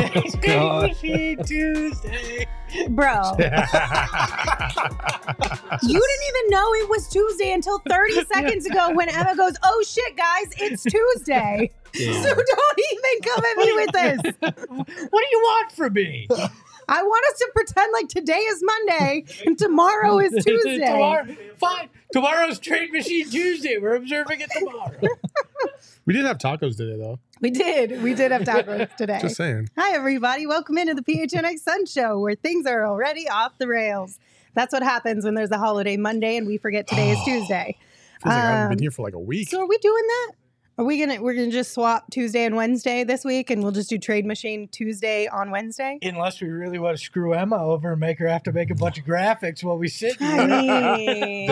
Tuesday. Tuesday. Bro. You didn't even know it was Tuesday until 30 seconds ago when Emma goes, "Oh shit, guys, it's Tuesday." Yeah. So don't even come at me with this. What do you want from me? I want us to pretend like today is Monday and tomorrow is Tuesday. Fine. Tomorrow's Trade Machine Tuesday. We're observing it tomorrow. We did have tacos today, though. We did have tacos today. Just saying. Hi, everybody. Welcome into the PHNX Sun Show, where things are already off the rails. That's what happens when there's a holiday Monday and we forget today is Tuesday. Feels like I haven't been here for like a week. So are we doing that? Are we gonna just swap Tuesday and Wednesday this week, and we'll just do Trade Machine Tuesday on Wednesday? Unless we really want to screw Emma over and make her have to make a bunch of graphics while we sit here. I mean,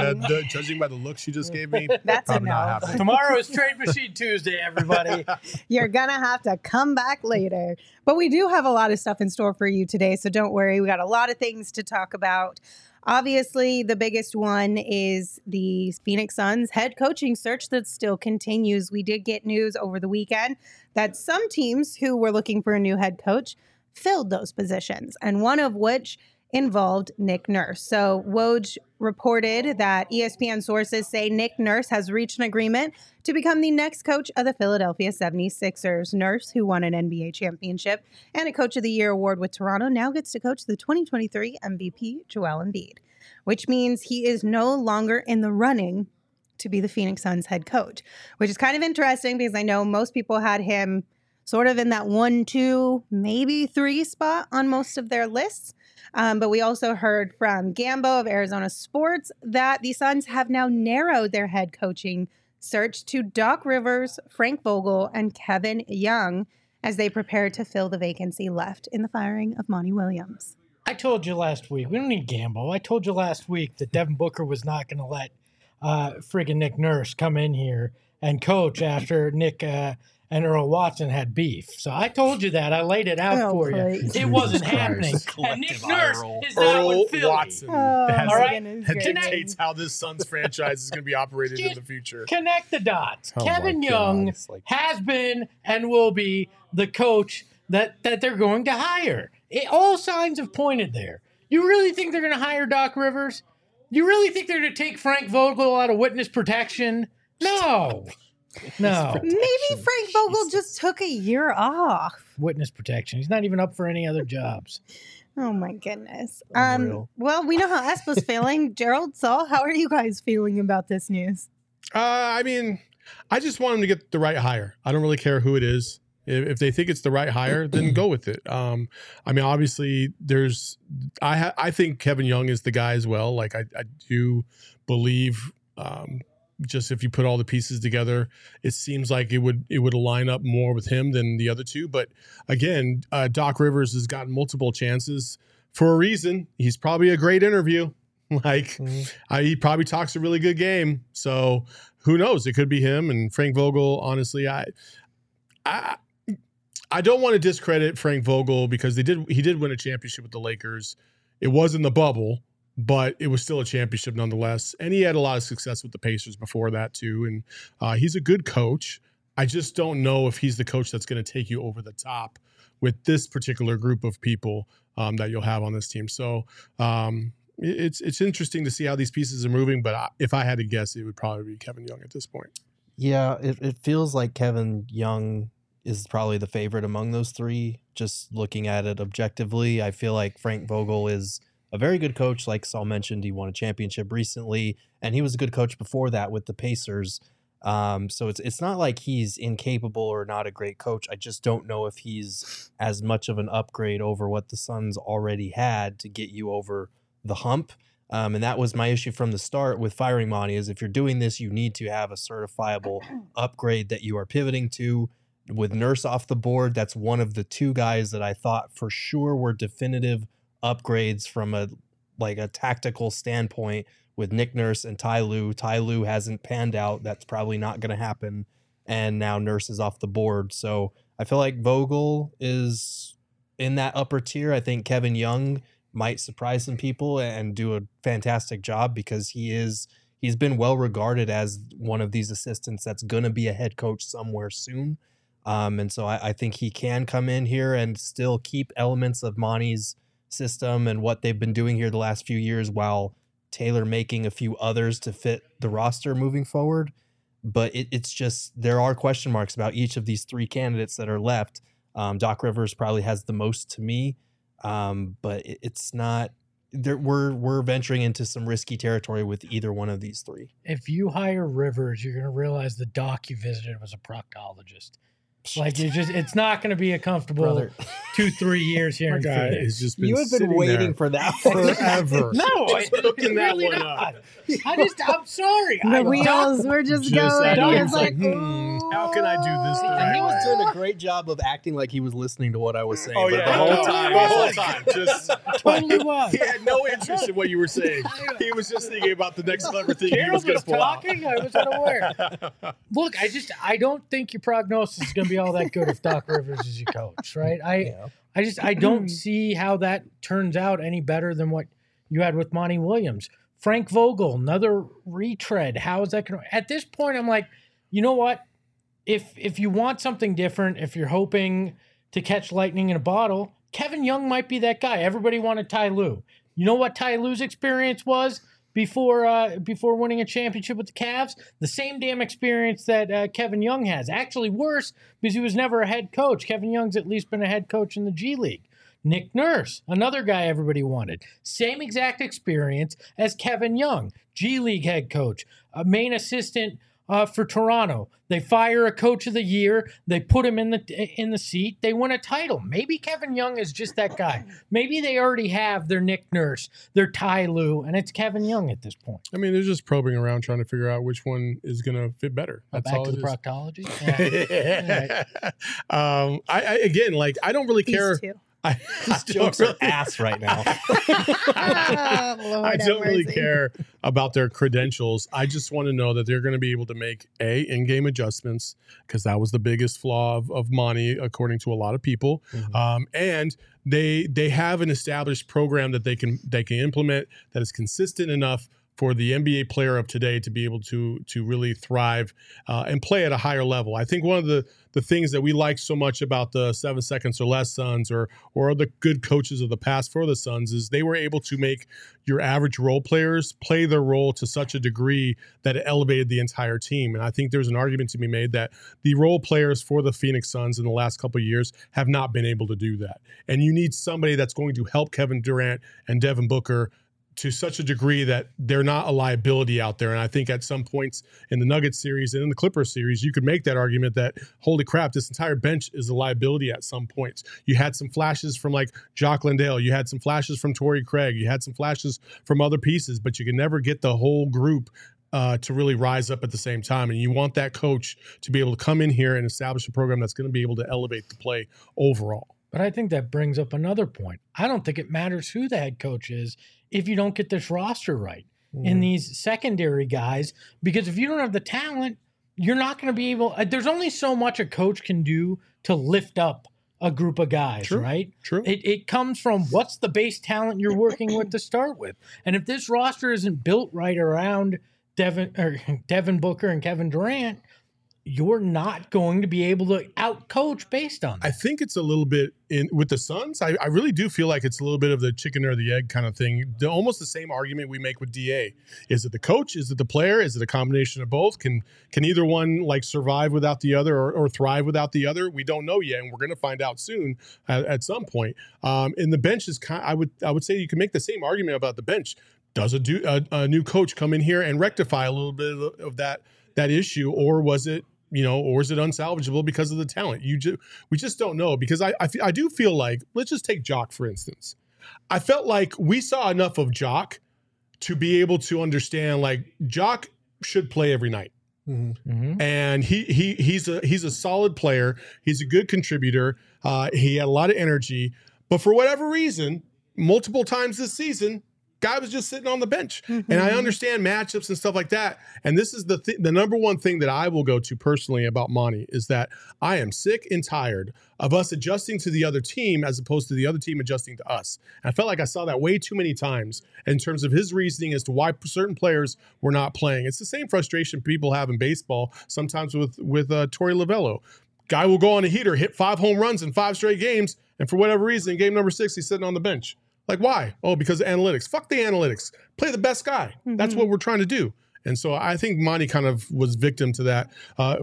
judging by the look she just gave me, that's probably not happening. Tomorrow is Trade Machine Tuesday, everybody. You're gonna have to come back later. But we do have a lot of stuff in store for you today, so don't worry. We got a lot of things to talk about. Obviously, the biggest one is the Phoenix Suns head coaching search that still continues. We did get news over the weekend that some teams who were looking for a new head coach filled those positions, and one of which involved Nick Nurse. So Woj reported that ESPN sources say Nick Nurse has reached an agreement to become the next coach of the Philadelphia 76ers. Nurse, who won an NBA championship and a Coach of the Year award with Toronto, now gets to coach the 2023 MVP Joel Embiid, which means he is no longer in the running to be the Phoenix Suns head coach, which is kind of interesting because I know most people had him sort of in that 1, 2, maybe 3 spot on most of their lists. But we also heard from Gambo of Arizona Sports that the Suns have now narrowed their head coaching search to Doc Rivers, Frank Vogel, and Kevin Young as they prepare to fill the vacancy left in the firing of Monty Williams. I told you last week, we don't need Gambo. I told you last week that Devin Booker was not going to let friggin' Nick Nurse come in here and coach after Nick and Earl Watson had beef. So I told you that. I laid it out for you. It wasn't happening. And Nick Nurse is now in Philly. Earl Watson. All right? That dictates how this Suns franchise is going to be operated in the future. Connect the dots. Oh, Kevin Young has been and will be the coach that they're going to hire. All signs have pointed there. You really think they're going to hire Doc Rivers? You really think they're going to take Frank Vogel out of witness protection? No. No. Maybe Frank Vogel just took a year off. Witness protection. He's not even up for any other jobs. Oh, my goodness. Well, we know how Espo's feeling. Gerald, Saul, how are you guys feeling about this news? I mean, I just want him to get the right hire. I don't really care who it is. If they think it's the right hire, then go with it. I mean, obviously, I think Kevin Young is the guy as well. Like, I do believe just if you put all the pieces together, it seems like it would line up more with him than the other two. But again, Doc Rivers has gotten multiple chances for a reason. He's probably a great interview. Like he probably talks a really good game. So who knows? It could be him and Frank Vogel. Honestly, I don't want to discredit Frank Vogel because he did win a championship with the Lakers. It was in the bubble, but it was still a championship nonetheless. And he had a lot of success with the Pacers before that too. And he's a good coach. I just don't know if he's the coach that's going to take you over the top with this particular group of people that you'll have on this team. So it's interesting to see how these pieces are moving. But if I had to guess, it would probably be Kevin Young at this point. Yeah, it feels like Kevin Young is probably the favorite among those three. Just looking at it objectively, I feel like Frank Vogel is a very good coach. Like Saul mentioned, he won a championship recently, and he was a good coach before that with the Pacers. So it's not like he's incapable or not a great coach. I just don't know if he's as much of an upgrade over what the Suns already had to get you over the hump. And that was my issue from the start with firing Monty, is if you're doing this, you need to have a certifiable upgrade that you are pivoting to. With Nurse off the board, that's one of the two guys that I thought for sure were definitive upgrades from a tactical standpoint. With Nick Nurse and Ty Lue. Ty Lue hasn't panned out. That's probably not going to happen. And now Nurse is off the board. So I feel like Vogel is in that upper tier. I think Kevin Young might surprise some people and do a fantastic job, because he's been well regarded as one of these assistants that's going to be a head coach somewhere soon. And so I think he can come in here and still keep elements of Monty's system and what they've been doing here the last few years, while Taylor making a few others to fit the roster moving forward. But it's just, there are question marks about each of these three candidates that are left. Doc Rivers probably has the most to me, but it's not there. We're venturing into some risky territory with either one of these three. If you hire Rivers, you're going to realize the doc you visited was a proctologist. Like, it's not going to be a comfortable 2-3 years here. My guy has just been waiting for that forever. No, I looking that really one not. Up. I'm sorry. The wheels were just going. I was like, how can I do this? He was doing a great job of acting like he was listening to what I was saying. Oh, but yeah, the whole time, just totally was. He had no interest in what you were saying. He was just thinking about the next clever thing he was going to pull out. I was unaware. Look, I don't think your prognosis is going to be all that good if Doc Rivers is your coach, right? I don't see how that turns out any better than what you had with Monty Williams. Frank Vogel, another retread. How is that going to, at this point, I'm like, you know what? If you want something different, if you're hoping to catch lightning in a bottle, Kevin Young might be that guy. Everybody wanted Ty Lue. You know what Ty Lue's experience was before winning a championship with the Cavs? The same damn experience that Kevin Young has. Actually worse, because he was never a head coach. Kevin Young's at least been a head coach in the G League. Nick Nurse, another guy everybody wanted. Same exact experience as Kevin Young, G League head coach, a main assistant for Toronto. They fire a coach of the year. They put him in the seat. They win a title. Maybe Kevin Young is just that guy. Maybe they already have their Nick Nurse, their Ty Lue, and it's Kevin Young at this point. I mean, they're just probing around trying to figure out which one is going to fit better. That's back all to the proctology? Yeah. All right. I don't really care. These jokes are ass right now. I don't really care about their credentials. I just want to know that they're going to be able to make in-game adjustments, because that was the biggest flaw of Monty, according to a lot of people. Mm-hmm. And they have an established program that they can implement that is consistent enough for the NBA player of today to be able to really thrive and play at a higher level. I think one of the things that we like so much about the 7 seconds or less Suns or the good coaches of the past for the Suns is they were able to make your average role players play their role to such a degree that it elevated the entire team. And I think there's an argument to be made that the role players for the Phoenix Suns in the last couple of years have not been able to do that. And you need somebody that's going to help Kevin Durant and Devin Booker to such a degree that they're not a liability out there. And I think at some points in the Nuggets series and in the Clippers series, you could make that argument that, holy crap, this entire bench is a liability at some points. You had some flashes from like Jock Landale. You had some flashes from Torrey Craig. You had some flashes from other pieces, but you can never get the whole group to really rise up at the same time. And you want that coach to be able to come in here and establish a program that's going to be able to elevate the play overall. But I think that brings up another point. I don't think it matters who the head coach is if you don't get this roster right in these secondary guys, because if you don't have the talent, you're not going to be able – there's only so much a coach can do to lift up a group of guys, true, right? True. It comes from what's the base talent you're working with to start with. And if this roster isn't built right around Devin Booker and Kevin Durant – you're not going to be able to out-coach based on that. I think it's a little bit with the Suns. I really do feel like it's a little bit of the chicken or the egg kind of thing. Almost the same argument we make with DA. Is it the coach? Is it the player? Is it a combination of both? Can either one like survive without the other or thrive without the other? We don't know yet, and we're going to find out soon at some point. And the bench is kind. I would say you can make the same argument about the bench. Does a new coach come in here and rectify a little bit of that issue, or was it? You know, or is it unsalvageable because of the talent? We just don't know, because I do feel like, let's just take Jock, for instance. I felt like we saw enough of Jock to be able to understand, like, Jock should play every night. Mm-hmm. And he's a solid player. He's a good contributor. He had a lot of energy, but for whatever reason, multiple times this season, guy was just sitting on the bench. Mm-hmm. And I understand matchups and stuff like that. And this is the number one thing that I will go to personally about Monty, is that I am sick and tired of us adjusting to the other team as opposed to the other team adjusting to us. And I felt like I saw that way too many times in terms of his reasoning as to why certain players were not playing. It's the same frustration people have in baseball sometimes with Torrey Lovello. Guy will go on a heater, hit 5 home runs in 5 straight games, and for whatever reason, game number 6, he's sitting on the bench. Like, why? Oh, because of analytics. Fuck the analytics. Play the best guy. Mm-hmm. That's what we're trying to do. And so I think Monty kind of was victim to that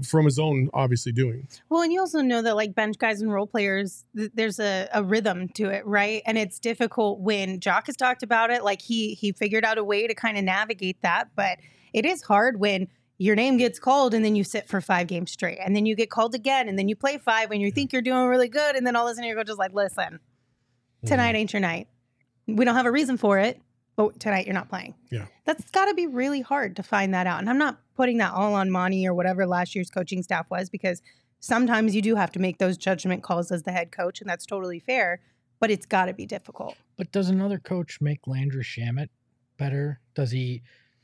from his own, obviously, doing. Well, and you also know that, like, bench guys and role players, there's a rhythm to it, right? And it's difficult when Jock has talked about it. Like, he figured out a way to kind of navigate that. But it is hard when your name gets called and then you sit for 5 games straight. And then you get called again. And then you play 5 and you think you're doing really good. And then all of a sudden you're just like, listen, tonight ain't your night. We don't have a reason for it, but tonight you're not playing. Yeah. That's got to be really hard to find that out. And I'm not putting that all on Monty or whatever last year's coaching staff was, because sometimes you do have to make those judgment calls as the head coach, and that's totally fair, but it's got to be difficult. But does another coach make Landry Shamet better? Does he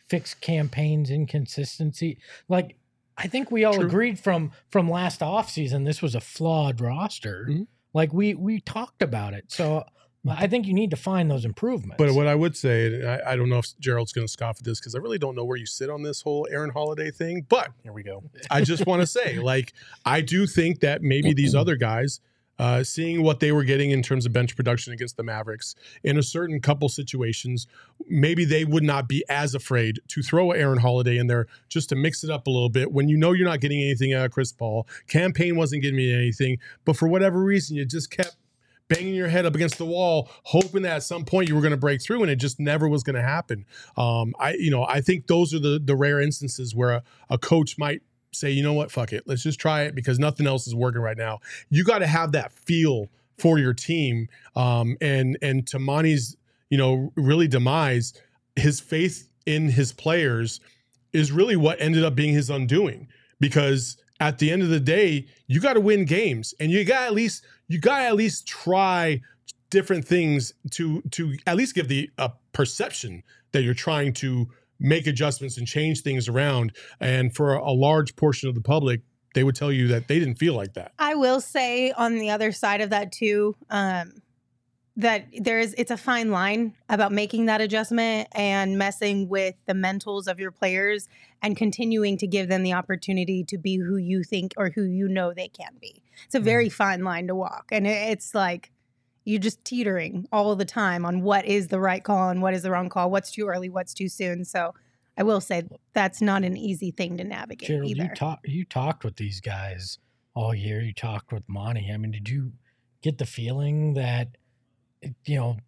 fix campaign's inconsistency? Like, I think we all agreed from last offseason this was a flawed roster. Mm-hmm. Like, we talked about it, so... I think you need to find those improvements. But what I would say, and I don't know if Gerald's going to scoff at this, because I really don't know where you sit on this whole Aaron Holiday thing, but here we go. I just want to say, like, I do think that maybe these other guys, seeing what they were getting in terms of bench production against the Mavericks, in a certain couple situations, maybe they would not be as afraid to throw Aaron Holiday in there just to mix it up a little bit when you know you're not getting anything out of Chris Paul. Campaign wasn't giving me anything, but for whatever reason, you just kept banging your head up against the wall, hoping that at some point you were going to break through, and it just never was going to happen. I think those are the rare instances where a coach might say, you know what, fuck it. Let's just try it because nothing else is working right now. You got to have that feel for your team. And to Monty's, really demise, his faith in his players is really what ended up being his undoing, because at the end of the day, you got to win games, and you got to at least try different things to at least give the perception that you're trying to make adjustments and change things around. And for a large portion of the public, they would tell you that they didn't feel like that. I will say on the other side of that too, that it's a fine line about making that adjustment and messing with the mentals of your players and continuing to give them the opportunity to be who you think or who you know they can be. It's a very fine line to walk. And it's like you're just teetering all the time on what is the right call and what is the wrong call, what's too early, what's too soon. So I will say that's not an easy thing to navigate Gerald, either. You talked with these guys all year. You talked with Monty. I mean, did you get the feeling that –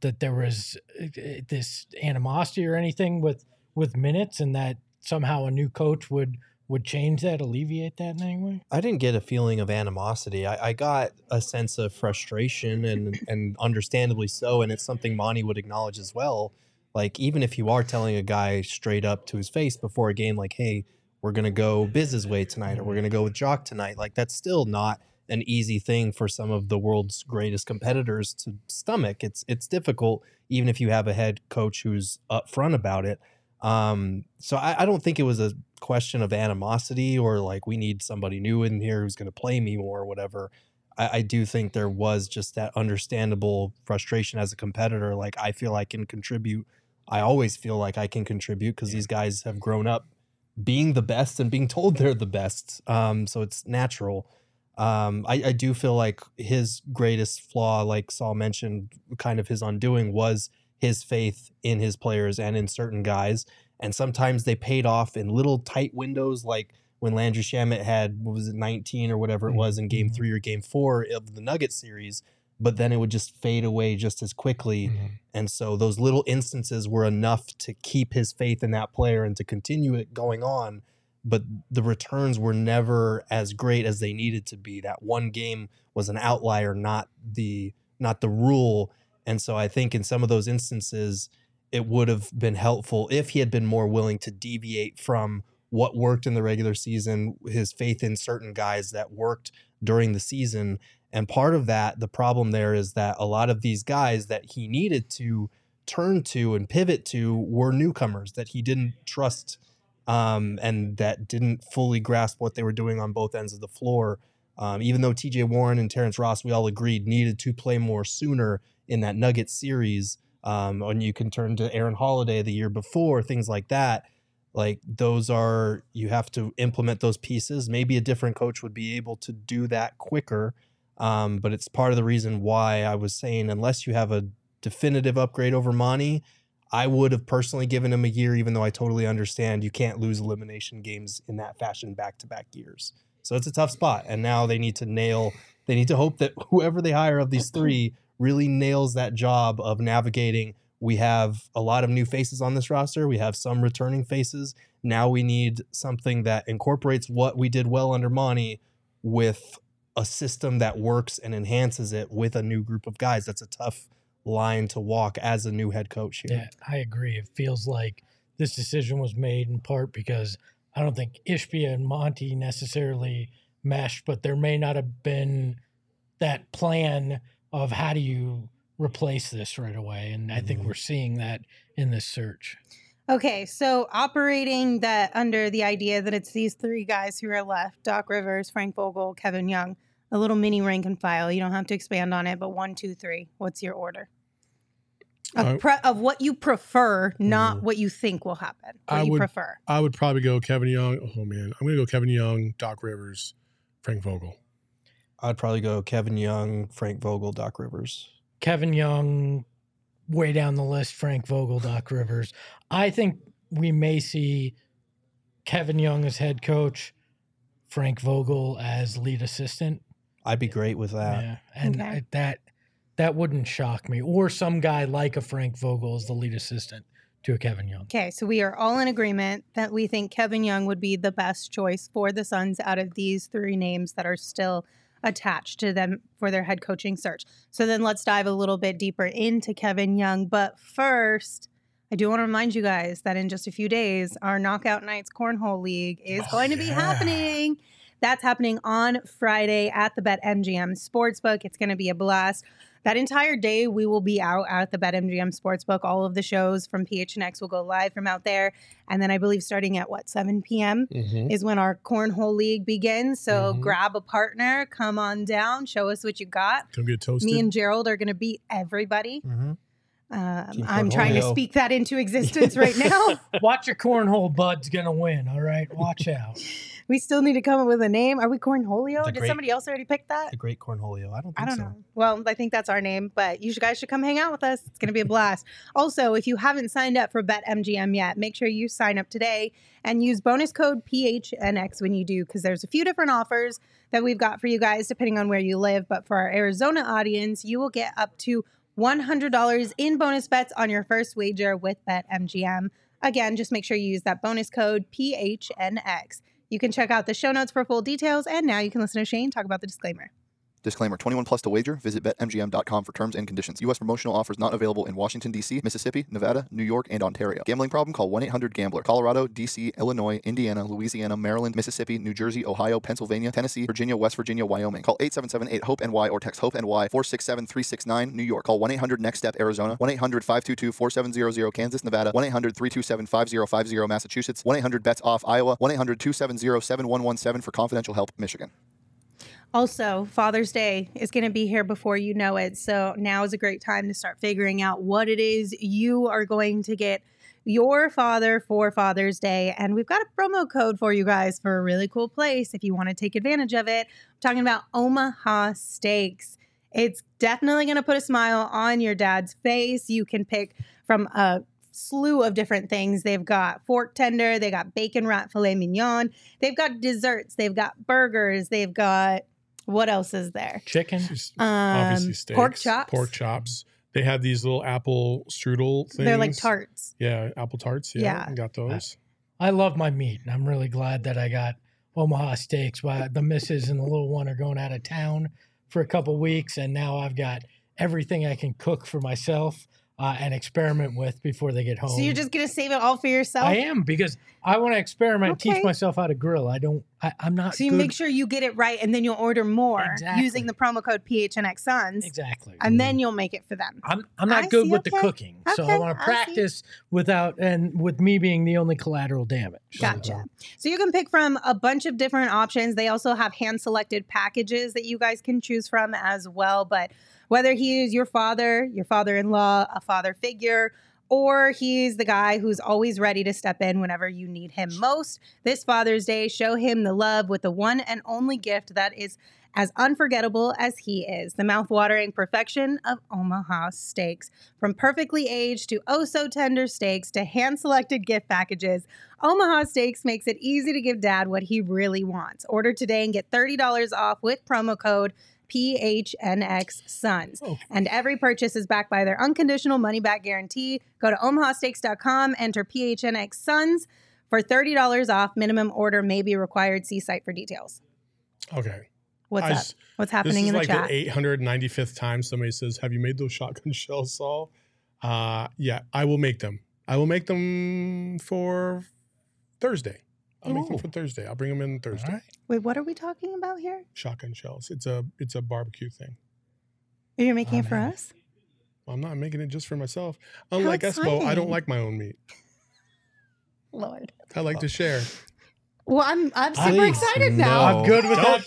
that there was this animosity or anything with minutes, and that somehow a new coach would change that, alleviate that in any way? I didn't get a feeling of animosity. I got a sense of frustration, and understandably so, and it's something Monty would acknowledge as well. Like, even if you are telling a guy straight up to his face before a game, like, hey, we're going to go Biz's way tonight, or we're going to go with Jock tonight, like, that's still not an easy thing for some of the world's greatest competitors to stomach. It's difficult, even if you have a head coach who's upfront about it. So I don't think it was a question of animosity or like, we need somebody new in here who's going to play me more or whatever. I do think there was just that understandable frustration as a competitor. Like, I feel I can contribute. I always feel like I can contribute because these guys have grown up being the best and being told they're the best. So it's natural. I do feel like his greatest flaw, like Saul mentioned, kind of his undoing, was his faith in his players and in certain guys. And sometimes they paid off in little tight windows, like when Landry Shamet had, what was it, 19 or whatever it was in game 3 or game 4 of the Nuggets series, but then it would just fade away just as quickly. And so those little instances were enough to keep his faith in that player and to continue it going on. But the returns were never as great as they needed to be. That one game was an outlier, not the rule. And so I think in some of those instances, it would have been helpful if he had been more willing to deviate from what worked in the regular season, his faith in certain guys that worked during the season. And part of that, the problem there is that a lot of these guys that he needed to turn to and pivot to were newcomers that he didn't trust and that didn't fully grasp what they were doing on both ends of the floor. Even though TJ Warren and Terrence Ross, we all agreed, needed to play more sooner in that Nuggets series. And you can turn to Aaron Holiday the year before, things like that. Like those are, you have to implement those pieces. Maybe a different coach would be able to do that quicker. But it's part of the reason why I was saying, unless you have a definitive upgrade over Monty, I would have personally given him a year, even though I totally understand you can't lose elimination games in that fashion back-to-back years. So it's a tough spot. And now they need to hope that whoever they hire of these three really nails that job of navigating. We have a lot of new faces on this roster. We have some returning faces. Now we need something that incorporates what we did well under Monty with a system that works and enhances it with a new group of guys. That's a tough line to walk as a new head coach here. Yeah, I agree. It feels like this decision was made in part because I don't think Ishbia and Monty necessarily meshed, but there may not have been that plan of how do you replace this right away. And I think we're seeing that in this search. Okay, so operating that under the idea that it's these three guys who are left, Doc Rivers, Frank Vogel, Kevin Young, a little mini rank and file. You don't have to expand on it, but 1, 2, 3. What's your order? Of what you prefer, not what you think will happen. I would probably go Kevin Young. Oh, man. I'm going to go Kevin Young, Doc Rivers, Frank Vogel. I'd probably go Kevin Young, Frank Vogel, Doc Rivers. Kevin Young, way down the list, Frank Vogel, Doc Rivers. I think we may see Kevin Young as head coach, Frank Vogel as lead assistant. I'd be great with that. Yeah, and that wouldn't shock me. Or some guy like a Frank Vogel as the lead assistant to a Kevin Young. Okay, so we are all in agreement that we think Kevin Young would be the best choice for the Suns out of these three names that are still attached to them for their head coaching search. So then let's dive a little bit deeper into Kevin Young. But first, I do want to remind you guys that in just a few days, our Knockout Nights Cornhole League is going to be happening. That's happening on Friday at the BetMGM Sportsbook. It's going to be a blast. That entire day, we will be out at the BetMGM Sportsbook. All of the shows from PHNX will go live from out there. And then I believe starting at, 7 p.m. Is when our Cornhole League begins. So grab a partner, come on down, show us what you got. Come get toasted. Me and Gerald are going to beat everybody. I'm trying to speak that into existence right now. Watch your cornhole bud's going to win, all right? Watch out. We still need to come up with a name. Are we Cornholio? Did somebody else already pick that? The Great Cornholio. I don't know. Well, I think that's our name, but you guys should come hang out with us. It's going to be a blast. Also, if you haven't signed up for BetMGM yet, make sure you sign up today and use bonus code PHNX when you do, because there's a few different offers that we've got for you guys depending on where you live. But for our Arizona audience, you will get up to $100 in bonus bets on your first wager with BetMGM. Again, just make sure you use that bonus code PHNX. You can check out the show notes for full details, and now you can listen to Shane talk about the disclaimer. Disclaimer, 21 plus to wager. Visit BetMGM.com for terms and conditions. U.S. promotional offers not available in Washington, D.C., Mississippi, Nevada, New York, and Ontario. Gambling problem? Call 1-800-GAMBLER. Colorado, D.C., Illinois, Indiana, Louisiana, Maryland, Mississippi, New Jersey, Ohio, Pennsylvania, Tennessee, Virginia, West Virginia, Wyoming. Call 877-8-HOPE-NY or text HOPE-NY 467-369, New York. Call 1-800-NEXT-STEP, Arizona. 1-800-522-4700, Kansas, Nevada. 1-800-327-5050, Massachusetts. 1-800-BETS-OFF, Iowa. 1-800-270-7117 for confidential help, Michigan. Also, Father's Day is going to be here before you know it. So now is a great time to start figuring out what it is you are going to get your father for Father's Day. And we've got a promo code for you guys for a really cool place if you want to take advantage of it. I'm talking about Omaha Steaks. It's definitely going to put a smile on your dad's face. You can pick from a slew of different things. They've got fork tender. They got bacon wrap filet mignon. They've got desserts. They've got burgers. They've got, what else is there? Chicken. Obviously steaks. Pork chops. Pork chops. They have these little apple strudel things. They're like tarts. Yeah, apple tarts. Yeah, I got those. I love my meat, and I'm really glad that I got Omaha Steaks. While the missus and the little one are going out of town for a couple of weeks, and now I've got everything I can cook for myself and experiment with before they get home. So you're just going to save it all for yourself? I am, because I want to experiment and teach myself how to grill. I'm not So you make sure you get it right, and then you'll order more using the promo code PHNXSuns. Exactly. And then you'll make it for them. I'm not good with the cooking, so I want to practice with me being the only collateral damage. Gotcha. So you can pick from a bunch of different options. They also have hand-selected packages that you guys can choose from as well, but whether he is your father, your father-in-law, a father figure, or he's the guy who's always ready to step in whenever you need him most, this Father's Day, show him the love with the one and only gift that is as unforgettable as he is, the mouthwatering perfection of Omaha Steaks. From perfectly aged to oh-so-tender steaks to hand-selected gift packages, Omaha Steaks makes it easy to give Dad what he really wants. Order today and get $30 off with promo code PHNXSuns. And every purchase is backed by their unconditional money-back guarantee. Go to omahasteaks.com, enter PHNXSuns for $30 off. Minimum order may be required. See site for details. Okay. What's up? What's happening in the chat? This is like the 895th time somebody says, have you made those shotgun shells, Saul? Yeah, I will make them. I will make them for Thursday. I'll make them for Thursday. I'll bring them in Thursday. Right. Wait, what are we talking about here? Shotgun shells. It's a barbecue thing. You're making it for us? Well, I'm not making it just for myself. Unlike Espo, I don't like my own meat. Lord. I like to share. Well, I'm super excited now. I'm good without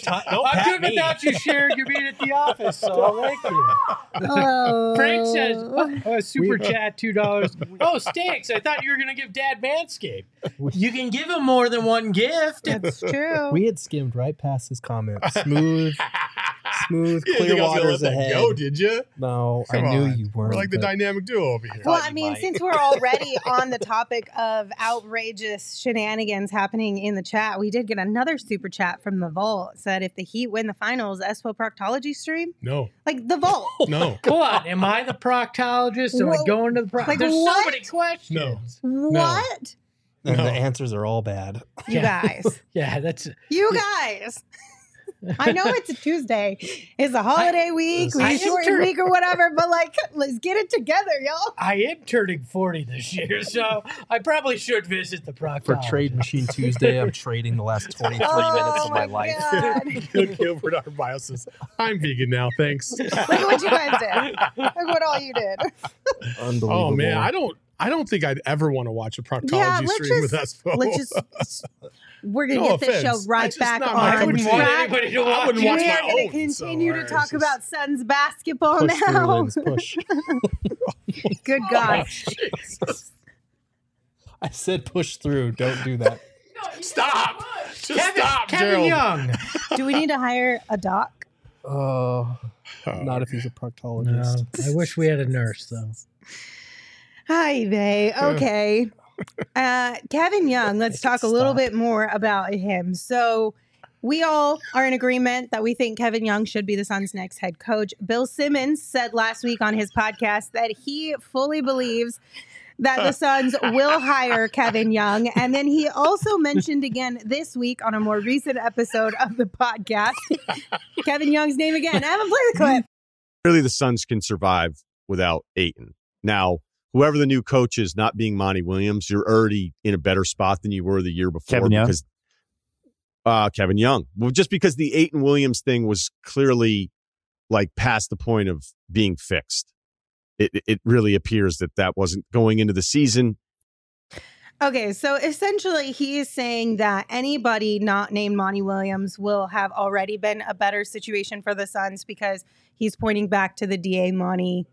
you sharing your meat at the office. So thank you. Frank says, super chat, $2. Steaks. I thought you were going to give Dad Manscaped. You can give him more than one gift. That's true. We had skimmed right past his comment. Smooth, clear waters ahead. Yo, did you? No, I knew you weren't. We're like the dynamic duo over here. Well, I mean, since we're already on the topic of outrageous shenanigans happening in the chat, we did get another super chat from The Vault. It said, if the Heat win the finals, Espo proctology stream? No. Like The Vault. No. What? Am I the proctologist? Am I going to the proctologist? Like, there's so many questions. No. What? And the answers are all bad. You guys. Yeah, that's... You guys. I know it's a Tuesday. It's a holiday week. We short week or whatever, but like, let's get it together, y'all. I am turning 40 this year, so I probably should visit the proctologist. For Trade Machine Tuesday, I'm trading the last 23 minutes of my life. Good Gilbert Arbiosis. I'm vegan now, thanks. Look at what you guys did. Look what all you did. Unbelievable. Oh, man, I don't think I'd ever want to watch a proctology stream with us. We're going to get this show right back on track. I wouldn't want anybody to watch. We're going to continue to talk about Suns basketball now. Good God. I said push through. Don't do that. Stop. Just stop, Kevin Young. Do we need to hire a doc? Not if he's a proctologist. No. I wish we had a nurse, though. Hi, babe. Okay. Kevin Young, let's talk a little bit more about him. So we all are in agreement that we think Kevin Young should be the Suns' next head coach. Bill Simmons said last week on his podcast that he fully believes that the Suns will hire Kevin Young. And then he also mentioned again this week on a more recent episode of the podcast, Kevin Young's name again. I haven't played the clip. Really, the Suns can survive without Ayton. Now, whoever the new coach is, not being Monty Williams, you're already in a better spot than you were the year before. Kevin Young. Well, just because the Ayton Williams thing was clearly like past the point of being fixed. It really appears that wasn't going into the season. Okay, so essentially he is saying that anybody not named Monty Williams will have already been a better situation for the Suns because he's pointing back to the D.A. Monty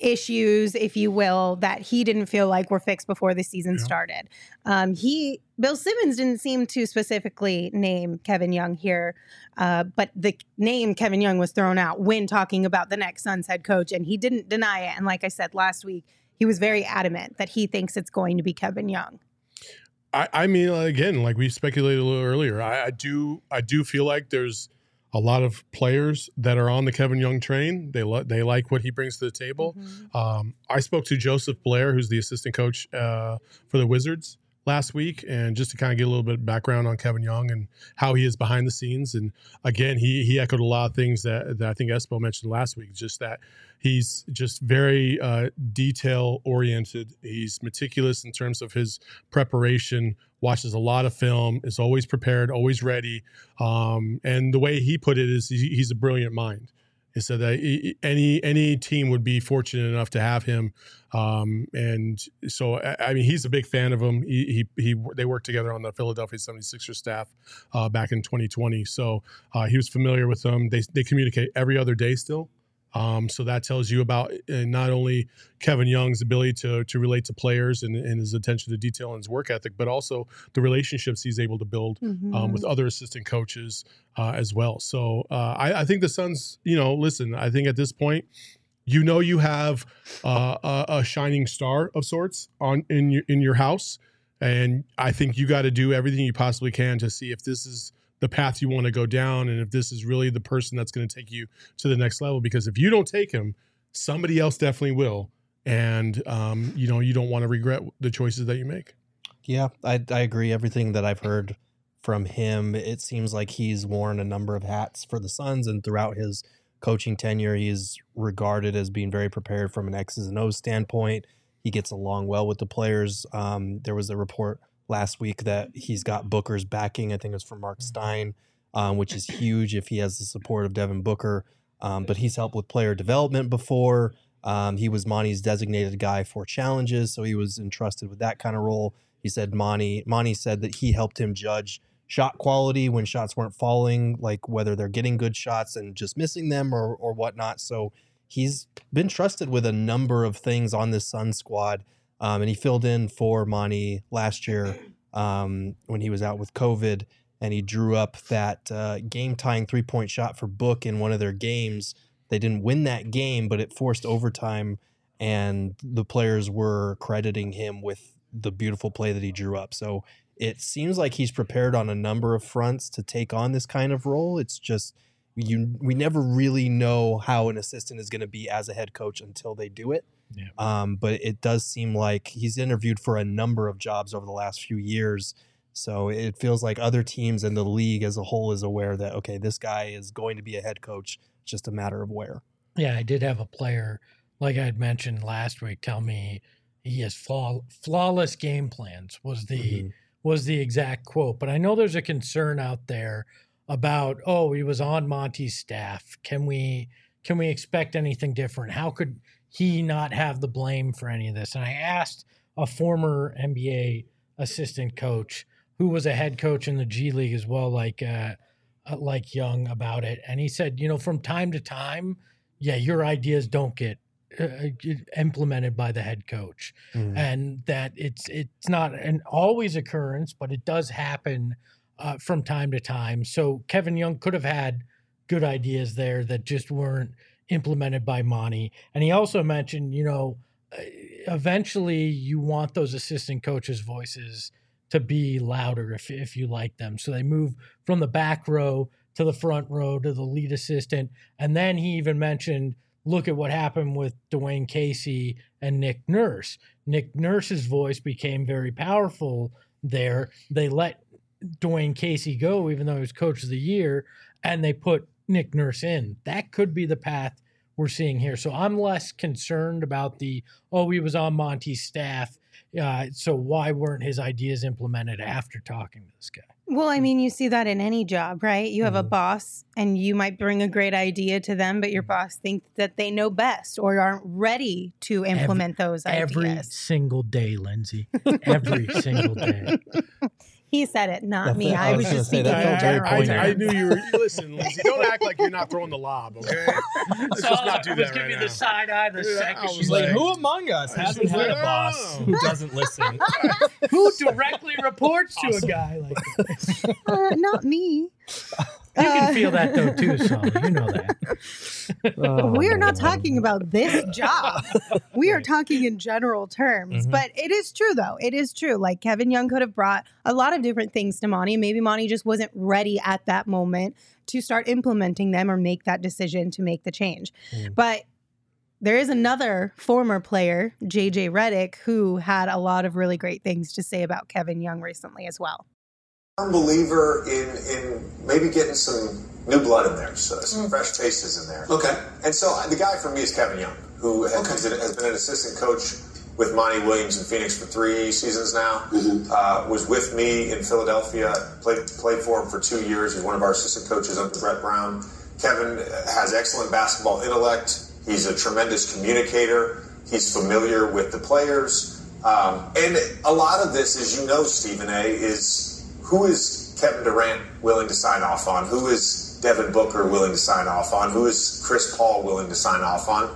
issues, if you will, that he didn't feel like were fixed before the season started. Bill Simmons didn't seem to specifically name Kevin Young here, but the name Kevin Young was thrown out when talking about the next Suns head coach, and he didn't deny it. And like I said last week, he was very adamant that he thinks it's going to be Kevin Young. I mean, again, like we speculated a little earlier, I do feel like there's a lot of players that are on the Kevin Young train. They like what he brings to the table. Mm-hmm. I spoke to Joseph Blair, who's the assistant coach for the Wizards last week, and just to kind of get a little bit of background on Kevin Young and how he is behind the scenes. And again, he echoed a lot of things that I think Espo mentioned last week, just that he's just very detail-oriented. He's meticulous in terms of his preparation, watches a lot of film, is always prepared, always ready. And the way he put it is he's a brilliant mind. He said that any team would be fortunate enough to have him. And so, I mean, he's a big fan of him. They worked together on the Philadelphia 76ers staff back in 2020. So he was familiar with them. They communicate every other day still. So that tells you about not only Kevin Young's ability to relate to players and his attention to detail and his work ethic, but also the relationships he's able to build with other assistant coaches as well. So I think the Suns, listen, I think at this point, you have a shining star of sorts in your house. And I think you got to do everything you possibly can to see if this is the path you want to go down, and if this is really the person that's going to take you to the next level. Because if you don't take him, somebody else definitely will. And, you don't want to regret the choices that you make. Yeah, I agree. Everything that I've heard from him, it seems like he's worn a number of hats for the Suns, and throughout his coaching tenure, he's regarded as being very prepared from an X's and O's standpoint. He gets along well with the players. There was a report last week that he's got Booker's backing. I think it was from Mark Stein, which is huge if he has the support of Devin Booker. But he's helped with player development before. He was Monty's designated guy for challenges, so he was entrusted with that kind of role. He said Monty said that he helped him judge shot quality when shots weren't falling, like whether they're getting good shots and just missing them or whatnot. So he's been trusted with a number of things on this Suns squad. And he filled in for Monty last year when he was out with COVID, and he drew up that game-tying three-point shot for Book in one of their games. They didn't win that game, but it forced overtime, and the players were crediting him with the beautiful play that he drew up. So it seems like he's prepared on a number of fronts to take on this kind of role. It's just we never really know how an assistant is going to be as a head coach until they do it. Yeah. But it does seem like he's interviewed for a number of jobs over the last few years. So it feels like other teams and the league as a whole is aware that, okay, this guy is going to be a head coach. It's just a matter of where. Yeah, I did have a player, like I had mentioned last week, tell me he has flawless game plans was the exact quote. But I know there's a concern out there about, he was on Monty's staff. Can we expect anything different? How could he not have the blame for any of this? And I asked a former NBA assistant coach who was a head coach in the G League as well, like Young, about it. And he said, from time to time, your ideas don't get implemented by the head coach. Mm. And that it's not an always occurrence, but it does happen from time to time. So Kevin Young could have had good ideas there that just weren't implemented by Monty. And he also mentioned, eventually you want those assistant coaches' voices to be louder if you like them. So they move from the back row to the front row to the lead assistant. And then he even mentioned, look at what happened with Dwayne Casey and Nick Nurse. Nick Nurse's voice became very powerful there. They let Dwayne Casey go, even though he was coach of the year, and they put Nick Nurse in. That could be the path we're seeing here. So I'm less concerned about he was on Monty's staff So why weren't his ideas implemented after talking to this guy? Well, I mean, you see that in any job, right? You have a boss and you might bring a great idea to them, but your boss thinks that they know best or aren't ready to implement those ideas. Every single day, Lindsay. Every single day. He said it, not me. I was just speaking in general. I knew you were. Listen, Lindsay, don't act like you're not throwing the lob, okay? Let's just not do that. Let's give you the side eye, the second. She's like, who among us hasn't had a boss who doesn't listen? Who directly reports to a guy like that? Not me. You can feel that, though, too, Solly. You know that. We are not talking about this job. We are talking in general terms. Mm-hmm. But it is true, though. It is true. Like, Kevin Young could have brought a lot of different things to Monty. Maybe Monty just wasn't ready at that moment to start implementing them or make that decision to make the change. Mm. But there is another former player, J.J. Redick, who had a lot of really great things to say about Kevin Young recently as well. I'm a believer in maybe getting some new blood in there, so some fresh faces in there. Okay. And so the guy for me is Kevin Young, who has been an assistant coach with Monty Williams in Phoenix for 3 seasons now, was with me in Philadelphia, played for him for 2 years. He's one of our assistant coaches under Brett Brown. Kevin has excellent basketball intellect. He's a tremendous communicator. He's familiar with the players. And a lot of this, as you know, Stephen A., is... who is Kevin Durant willing to sign off on? Who is Devin Booker willing to sign off on? Who is Chris Paul willing to sign off on?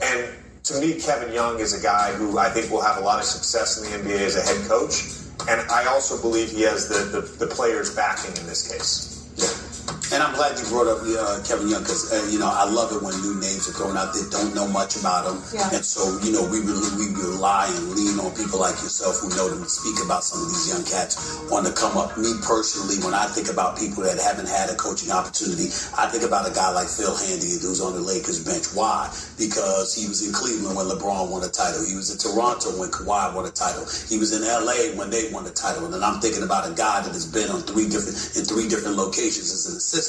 And to me, Kevin Young is a guy who I think will have a lot of success in the NBA as a head coach. And I also believe he has the players backing in this case. Yeah. And I'm glad you brought up Kevin Young because, I love it when new names are thrown out that don't know much about them. Yeah. And so, we rely and lean on people like yourself who know them and speak about some of these young cats on the come up. Me personally, when I think about people that haven't had a coaching opportunity, I think about a guy like Phil Handy who's on the Lakers bench. Why? Because he was in Cleveland when LeBron won a title. He was in Toronto when Kawhi won a title. He was in L.A. when they won a title. And then I'm thinking about a guy that has been on three different locations as an assistant.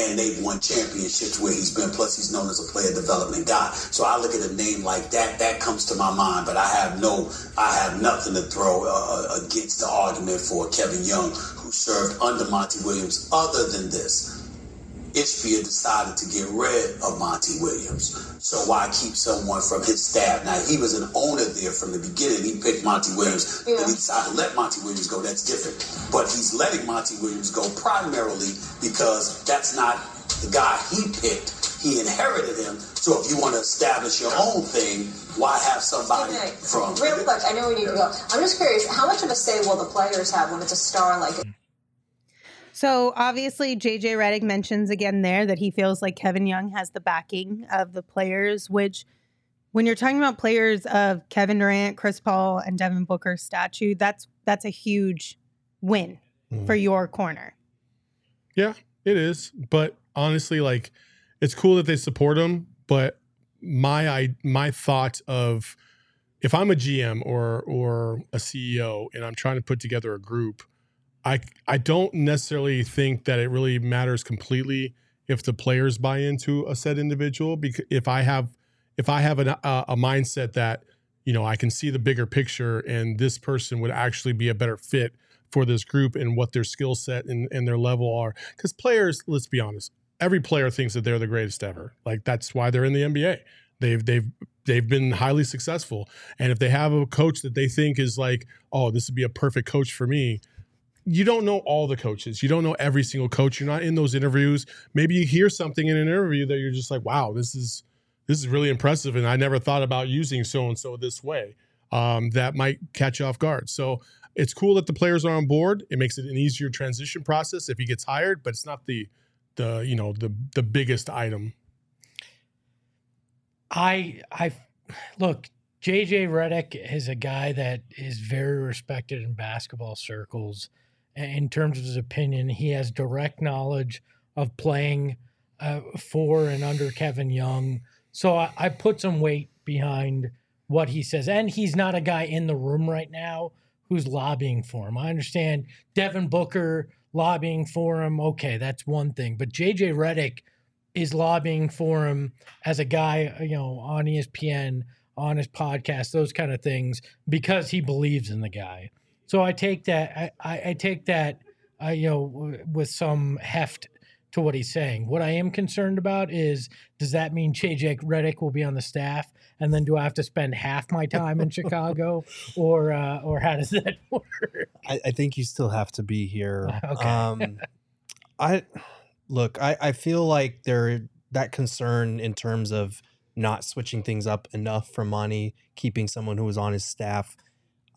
And they've won championships where he's been, plus he's known as a player development guy. So I look at a name like that comes to my mind, but I have nothing to throw against the argument for Kevin Young, who served under Monty Williams. Other than this, Ishbia decided to get rid of Monty Williams. So why keep someone from his staff? Now, he was an owner there from the beginning. He picked Monty Williams, and he decided to let Monty Williams go. That's different. But he's letting Monty Williams go primarily because that's not the guy he picked. He inherited him. So if you want to establish your own thing, why have somebody from... Real quick, I know we need to go. I'm just curious, how much of a say will the players have when it's a star like... So obviously, J.J. Redick mentions again there that he feels like Kevin Young has the backing of the players, which when you're talking about players of Kevin Durant, Chris Paul, and Devin Booker's statue, that's a huge win for your corner. Yeah, it is. But honestly, like, it's cool that they support him. But my thought of if I'm a GM or a CEO and I'm trying to put together a group, I don't necessarily think that it really matters completely if the players buy into a said individual, because if I have a mindset that, I can see the bigger picture and this person would actually be a better fit for this group and what their skill set and their level are. Because players, let's be honest, every player thinks that they're the greatest ever. Like, that's why they're in the NBA. They've been highly successful. And if they have a coach that they think is like, oh, this would be a perfect coach for me. You don't know all the coaches. You don't know every single coach. You're not in those interviews. Maybe you hear something in an interview that you're just like, wow, this is really impressive. And I never thought about using so-and-so this way. That might catch you off guard. So it's cool that the players are on board. It makes it an easier transition process if he gets hired, but it's not the biggest item. I look, J.J. Redick is a guy that is very respected in basketball circles. In terms of his opinion, he has direct knowledge of playing for and under Kevin Young. So I put some weight behind what he says. And he's not a guy in the room right now who's lobbying for him. I understand Devin Booker lobbying for him. Okay, that's one thing. But J.J. Redick is lobbying for him as a guy, on ESPN on his podcast, those kind of things, because he believes in the guy. So I take that, I take that, you know, with some heft to what he's saying. What I am concerned about is, does that mean J.J. Redick will be on the staff? And then do I have to spend half my time in Chicago, or how does that work? I think you still have to be here. Okay. I feel like there, that concern in terms of not switching things up enough for Monty, keeping someone who was on his staff,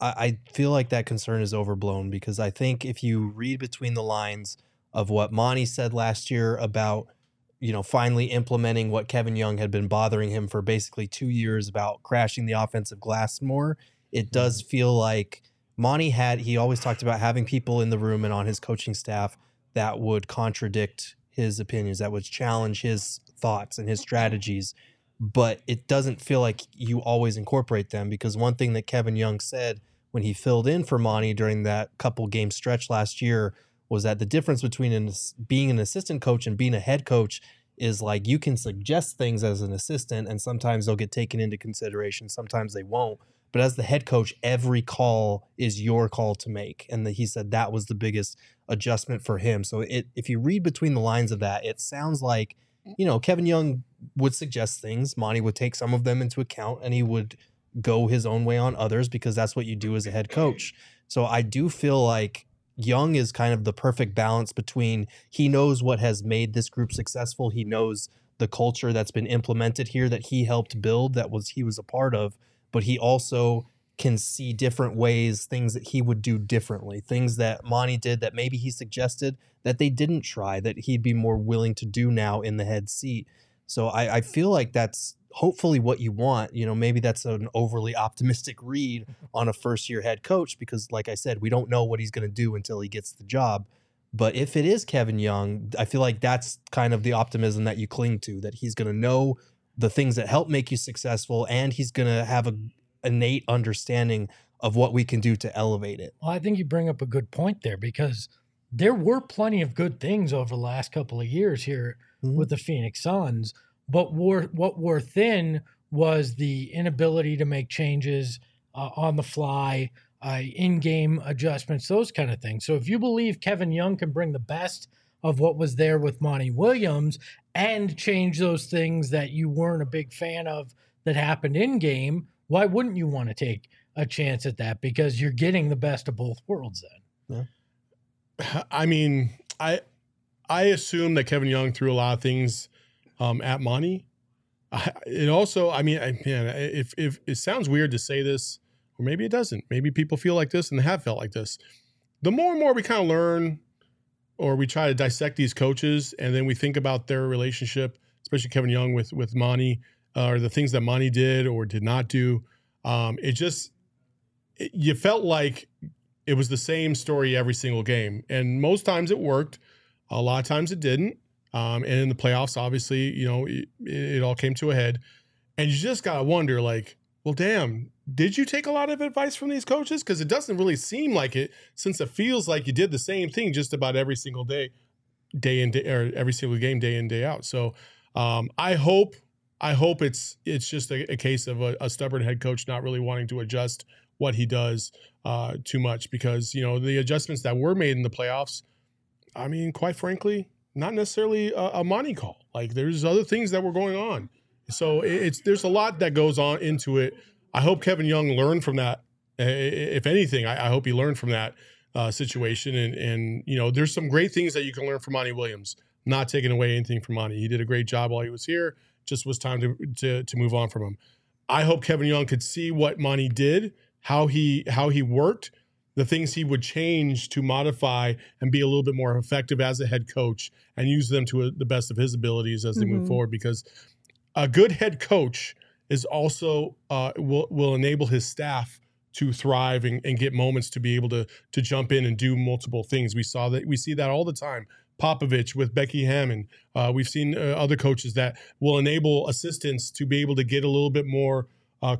I feel like that concern is overblown, because I think if you read between the lines of what Monty said last year about, you know, finally implementing what Kevin Young had been bothering him for basically 2 years about, crashing the offensive glass more, it does feel like Monty had, he always talked about having people in the room and on his coaching staff that would contradict his opinions, that would challenge his thoughts and his strategies. But it doesn't feel like you always incorporate them, because one thing that Kevin Young said when he filled in for Monty during that couple game stretch last year was that the difference between being an assistant coach and being a head coach is, like, you can suggest things as an assistant and sometimes they'll get taken into consideration, sometimes they won't. But as the head coach, every call is your call to make. And he said that was the biggest adjustment for him. So if you read between the lines of that, it sounds like, you know, Kevin Young would suggest things, Monty would take some of them into account, and he would go his own way on others, because that's what you do as a head coach. So I do feel like Young is kind of the perfect balance between, he knows what has made this group successful, he knows the culture that's been implemented here that he helped build, that was he was a part of, but he also can see different ways, things that he would do differently, things that Monty did that maybe he suggested that they didn't try, that he'd be more willing to do now in the head seat. So I feel like that's hopefully what you want. You know, maybe that's an overly optimistic read on a first-year head coach, because, like I said, we don't know what he's going to do until he gets the job. But if it is Kevin Young, I feel like that's kind of the optimism that you cling to, that he's going to know the things that help make you successful, and he's going to have an innate understanding of what we can do to elevate it. Well, I think you bring up a good point there, because there were plenty of good things over the last couple of years here with the Phoenix Suns, but what wore thin was the inability to make changes on the fly, in-game adjustments, those kind of things. So if you believe Kevin Young can bring the best of what was there with Monty Williams and change those things that you weren't a big fan of that happened in-game, why wouldn't you want to take a chance at that? Because you're getting the best of both worlds then. Yeah. I mean, I assume that Kevin Young threw a lot of things at Monty. If it sounds weird to say this, or maybe it doesn't, maybe people feel like this and have felt like this. The more and more we kind of learn, or we try to dissect these coaches, and then we think about their relationship, especially Kevin Young with Monty, or the things that Monty did or did not do. You felt like it was the same story every single game. And most times it worked. A lot of times it didn't. And in the playoffs, obviously, you know, it all came to a head. And you just got to wonder, like, well, damn, did you take a lot of advice from these coaches? Because it doesn't really seem like it, since it feels like you did the same thing just about every single day, or every single game, day in, day out. So I hope it's just a case of a stubborn head coach not really wanting to adjust what he does too much, because, you know, the adjustments that were made in the playoffs, I mean, quite frankly, not necessarily a Monty call. Like, there's other things that were going on. So there's a lot that goes on into it. I hope Kevin Young learned from that. If anything, I hope he learned from that situation. And, you know, there's some great things that you can learn from Monty Williams, not taking away anything from Monty. He did a great job while he was here. Just was time to move on from him. I hope Kevin Young could see what Monty did, how he worked, the things he would change to modify and be a little bit more effective as a head coach, and use them to the best of his abilities as they move forward, because a good head coach is also will enable his staff to thrive and get moments to be able to jump in and do multiple things. We see that all the time. Popovich with Becky Hammond. We've seen other coaches that will enable assistants to be able to get a little bit more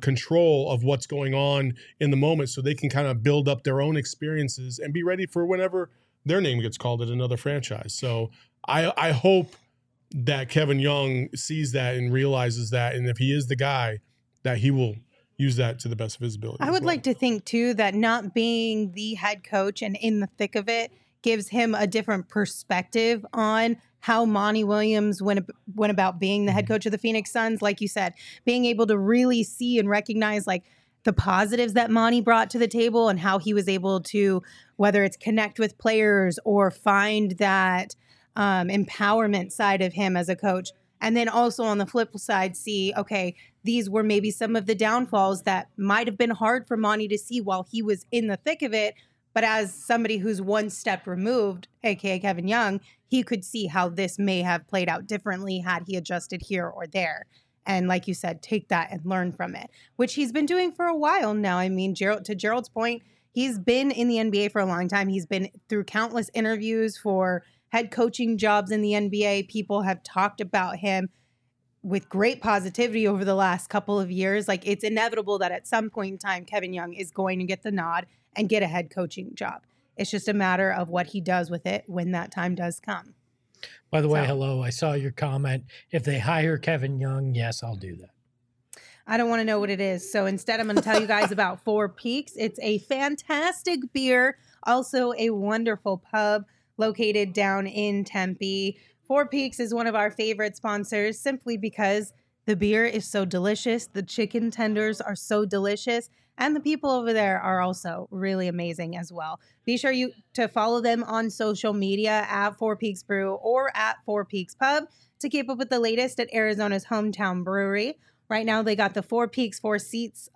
control of what's going on in the moment, so they can kind of build up their own experiences and be ready for whenever their name gets called at another franchise. So I hope that Kevin Young sees that and realizes that, and if he is the guy, that he will use that to the best of his ability. I would like to think, too, that not being the head coach and in the thick of it gives him a different perspective on how Monty Williams went about being the head coach of the Phoenix Suns. Like you said, being able to really see and recognize, like, the positives that Monty brought to the table and how he was able to, whether it's connect with players or find that empowerment side of him as a coach. And then also on the flip side, see, okay, these were maybe some of the downfalls that might have been hard for Monty to see while he was in the thick of it. But as somebody who's one step removed, aka Kevin Young, he could see how this may have played out differently had he adjusted here or there. And like you said, take that and learn from it, which he's been doing for a while now. I mean, to Gerald's point, he's been in the NBA for a long time. He's been through countless interviews for head coaching jobs in the NBA. People have talked about him with great positivity over the last couple of years. Like, it's inevitable that at some point in time, Kevin Young is going to get the nod and get a head coaching job. It's just a matter of what he does with it when that time does come. By the way, hello, I saw your comment. If they hire Kevin Young, yes, I'll do that. I don't want to know what it is. So instead, I'm going to tell you guys about Four Peaks. It's a fantastic beer, also a wonderful pub located down in Tempe. Four Peaks is one of our favorite sponsors simply because the beer is so delicious, the chicken tenders are so delicious, and the people over there are also really amazing as well. Be sure to follow them on social media at Four Peaks Brew or at Four Peaks Pub to keep up with the latest at Arizona's hometown brewery. Right now, they got the Four Peaks 4 Seats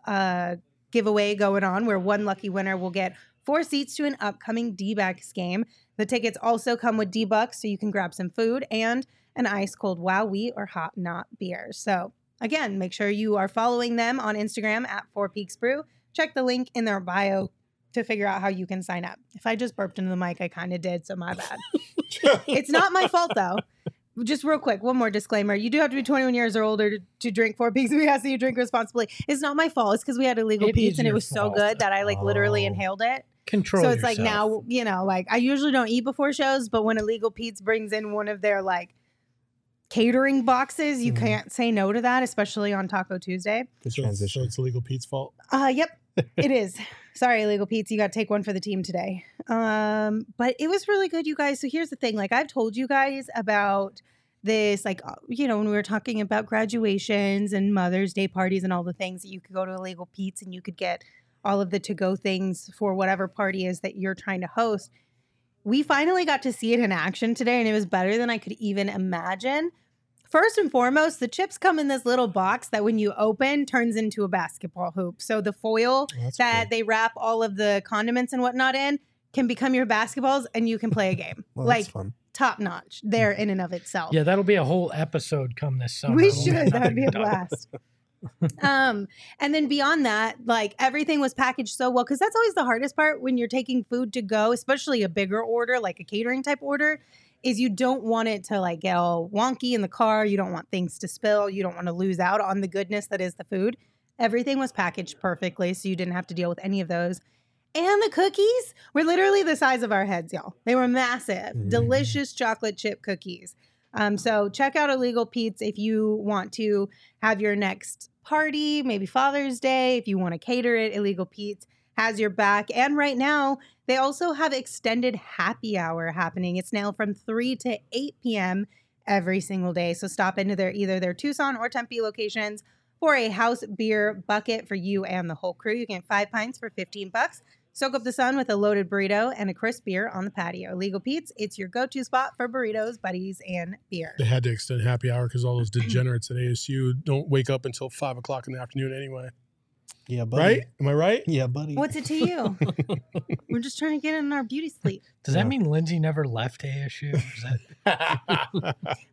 giveaway going on, where one lucky winner will get 4 seats to an upcoming D-backs game. The tickets also come with D-Bucks, so you can grab some food and an ice-cold Wowie or Hot Knot beer. So, again, make sure you are following them on Instagram at Four Peaks Brew. Check the link in their bio to figure out how you can sign up. If I just burped into the mic, I kind of did, so my bad. It's not my fault, though. Just real quick, one more disclaimer. You do have to be 21 years or older to drink Four Peaks. We ask that you drink responsibly. It's not my fault. It's because we had illegal peach, and it was so good that I, like, literally inhaled it. Control yourself. So it's like now, you know, like, I usually don't eat before shows, but when Illegal Pete's brings in one of their, like, catering boxes, you can't say no to that, especially on Taco Tuesday. So it's Illegal Pete's fault? Yep, it is. Sorry, Illegal Pete's, you got to take one for the team today. But it was really good, you guys. So here's the thing. Like, I've told you guys about this, like, you know, when we were talking about graduations and Mother's Day parties and all the things that you could go to Illegal Pete's and you could get all of the to-go things for whatever party is that you're trying to host. We finally got to see it in action today, and it was better than I could even imagine. First and foremost, the chips come in this little box that when you open turns into a basketball hoop. So the foil they wrap all of the condiments and whatnot in can become your basketballs, and you can play a game. Like, top notch there in and of itself. Yeah, that'll be a whole episode come this summer. We should. That would be a blast. And then beyond that, like, everything was packaged so well, because that's always the hardest part when you're taking food to go, especially a bigger order, like a catering type order, is you don't want it to, like, get all wonky in the car. You don't want things to spill. You don't want to lose out on the goodness that is the food. Everything was packaged perfectly, so you didn't have to deal with any of those. And the cookies were literally the size of our heads, y'all. They were massive, delicious chocolate chip cookies. So check out Illegal Pete's if you want to have your next party, maybe Father's Day, if you want to cater it. Illegal Pete's has your back. And right now, they also have extended happy hour happening. It's now from 3 to 8 p.m. every single day. So stop into either their Tucson or Tempe locations for a house beer bucket for you and the whole crew. You can get 5 pints for $15. Soak up the sun with a loaded burrito and a crisp beer on the patio. Illegal Pete's, it's your go-to spot for burritos, buddies, and beer. They had to extend happy hour because all those degenerates at ASU don't wake up until 5 o'clock in the afternoon anyway. Yeah, buddy. Right? Am I right? Yeah, buddy. What's it to you? We're just trying to get in our beauty sleep. Does that mean Lindsay never left ASU?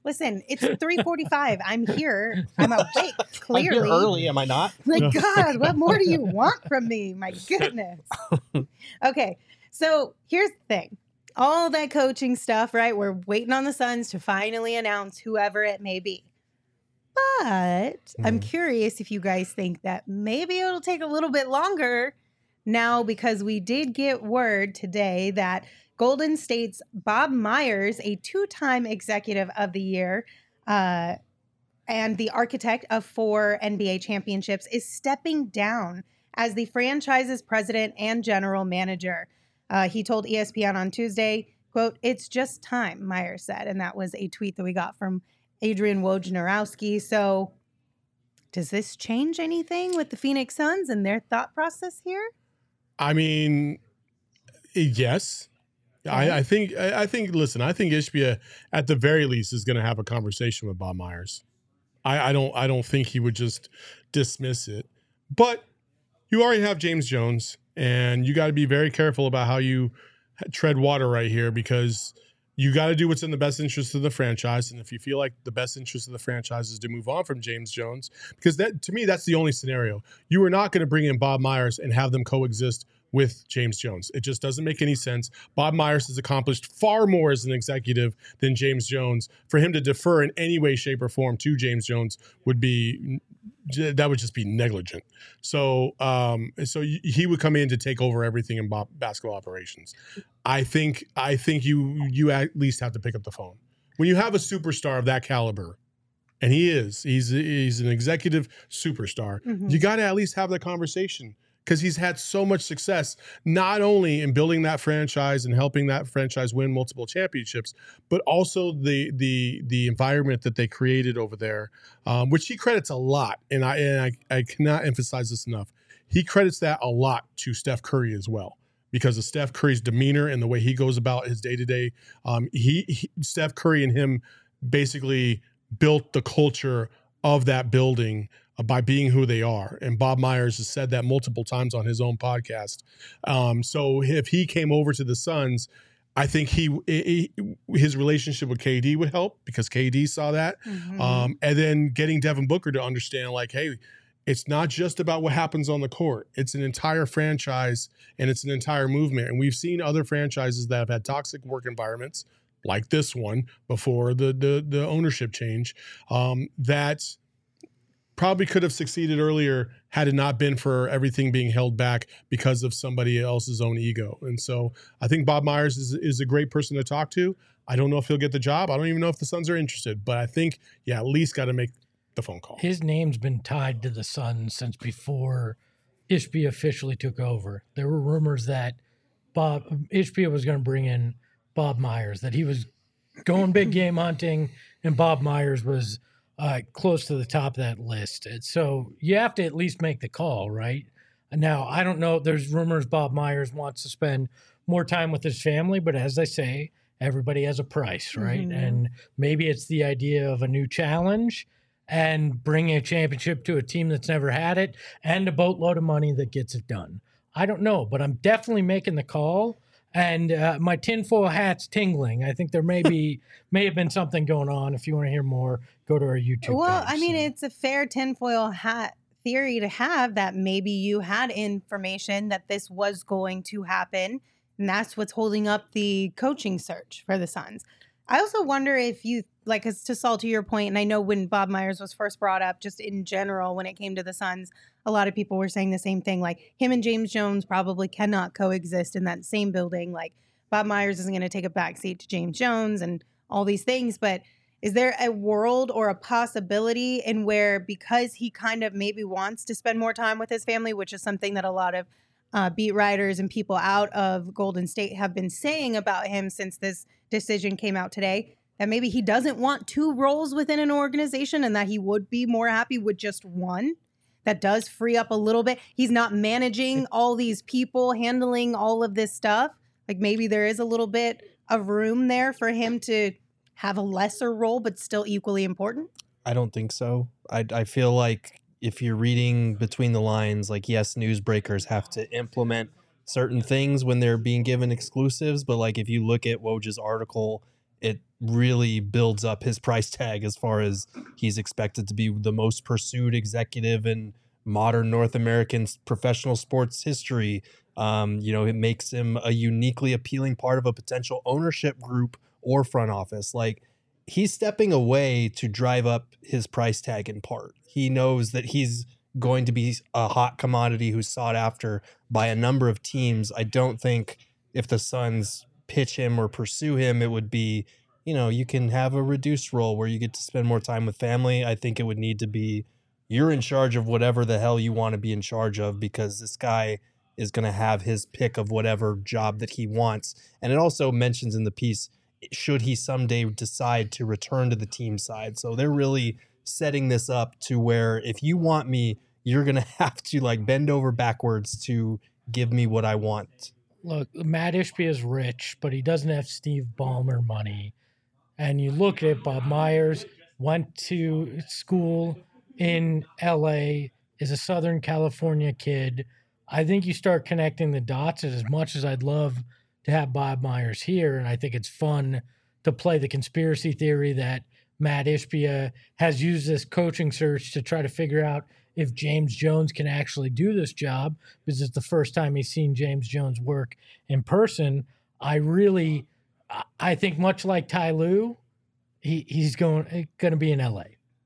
Listen, it's 3:45. I'm here. I'm awake, clearly. I'm here early, am I not? Like, God, what more do you want from me? My goodness. Okay, so here's the thing. All that coaching stuff, right? We're waiting on the Suns to finally announce whoever it may be. But I'm curious if you guys think that maybe it'll take a little bit longer now, because we did get word today that Golden State's Bob Myers, a two-time executive of the year, and the architect of 4 NBA championships, is stepping down as the franchise's president and general manager. He told ESPN on Tuesday, quote, "It's just time," Myers said. And that was a tweet that we got from Adrian Wojnarowski. So does this change anything with the Phoenix Suns and their thought process here? I mean, yes. Mm-hmm. I think. Listen, I think Ishbia, at the very least, is going to have a conversation with Bob Myers. I don't think he would just dismiss it. But you already have James Jones, and you got to be very careful about how you tread water right here, because you got to do what's in the best interest of the franchise. And if you feel like the best interest of the franchise is to move on from James Jones, because that, to me, that's the only scenario. You are not going to bring in Bob Myers and have them coexist with James Jones. It just doesn't make any sense. Bob Myers has accomplished far more as an executive than James Jones. For him to defer in any way, shape, or form to James Jones would just be negligent. So he would come in to take over everything in basketball operations. I think you at least have to pick up the phone when you have a superstar of that caliber. And he's an executive superstar. Mm-hmm. You got to at least have that conversation, because he's had so much success, not only in building that franchise and helping that franchise win multiple championships, but also the environment that they created over there, which he credits a lot. And I cannot emphasize this enough. He credits that a lot to Steph Curry as well, because of Steph Curry's demeanor and the way he goes about his day-to-day. Steph Curry and him basically built the culture of that building by being who they are. And Bob Myers has said that multiple times on his own podcast. So if he came over to the Suns, I think his relationship with KD would help, because KD saw that. Mm-hmm. And then getting Devin Booker to understand, like, hey, it's not just about what happens on the court. It's an entire franchise, and it's an entire movement. And we've seen other franchises that have had toxic work environments like this one before the ownership change, that probably could have succeeded earlier had it not been for everything being held back because of somebody else's own ego. And so I think Bob Myers is a great person to talk to. I don't know if he'll get the job. I don't even know if the Suns are interested, but I think you at least got to make the phone call. His name's been tied to the Suns since before Ishbia officially took over. There were rumors that Ishbia was going to bring in Bob Myers, that he was going big game hunting, and Bob Myers was close to the top of that list. So you have to at least make the call, right? Now, I don't know. There's rumors Bob Myers wants to spend more time with his family, but as I say, everybody has a price, right? Mm-hmm. And maybe it's the idea of a new challenge and bringing a championship to a team that's never had it and a boatload of money that gets it done. I don't know, but I'm definitely making the call. And my tinfoil hat's tingling. I think there may have been something going on. If you want to hear more, go to our YouTube. Well, page, I mean, It's a fair tinfoil hat theory to have, that maybe you had information that this was going to happen, and that's what's holding up the coaching search for the Suns. I also wonder if you, like, to Saul, to your point, and I know when Bob Myers was first brought up, just in general, when it came to the Suns, a lot of people were saying the same thing. Like, him and James Jones probably cannot coexist in that same building. Like, Bob Myers isn't going to take a backseat to James Jones and all these things. But is there a world or a possibility in where, because he kind of maybe wants to spend more time with his family, which is something that a lot of beat writers and people out of Golden State have been saying about him since this decision came out today, that maybe he doesn't want two roles within an organization, and that he would be more happy with just one? That does free up a little bit. He's not managing all these people, handling all of this stuff. Like, maybe there is a little bit of room there for him to have a lesser role, but still equally important. I don't think so. I feel like, if you're reading between the lines, like, yes, newsbreakers have to implement certain things when they're being given exclusives. But, like, if you look at Woj's article, it really builds up his price tag as far as he's expected to be the most pursued executive in modern North American professional sports history. It makes him a uniquely appealing part of a potential ownership group or front office. Like, he's stepping away to drive up his price tag in part. He knows that he's going to be a hot commodity who's sought after by a number of teams. I don't think if the Suns pitch him or pursue him, it would be you know, you can have a reduced role where you get to spend more time with family. I think it would need to be you're in charge of whatever the hell you want to be in charge of, because this guy is going to have his pick of whatever job that he wants. And it also mentions in the piece, should he someday decide to return to the team side. So they're really setting this up to where if you want me, you're going to have to like bend over backwards to give me what I want. Look, Matt Ishbia is rich, but he doesn't have Steve Ballmer money. And you look at Bob Myers, went to school in L.A., is a Southern California kid. I think you start connecting the dots. As much as I'd love to have Bob Myers here, and I think it's fun to play the conspiracy theory that Matt Ishbia has used this coaching search to try to figure out if James Jones can actually do this job, because it's the first time he's seen James Jones work in person. I think much like Ty Lue, he's going to be in LA.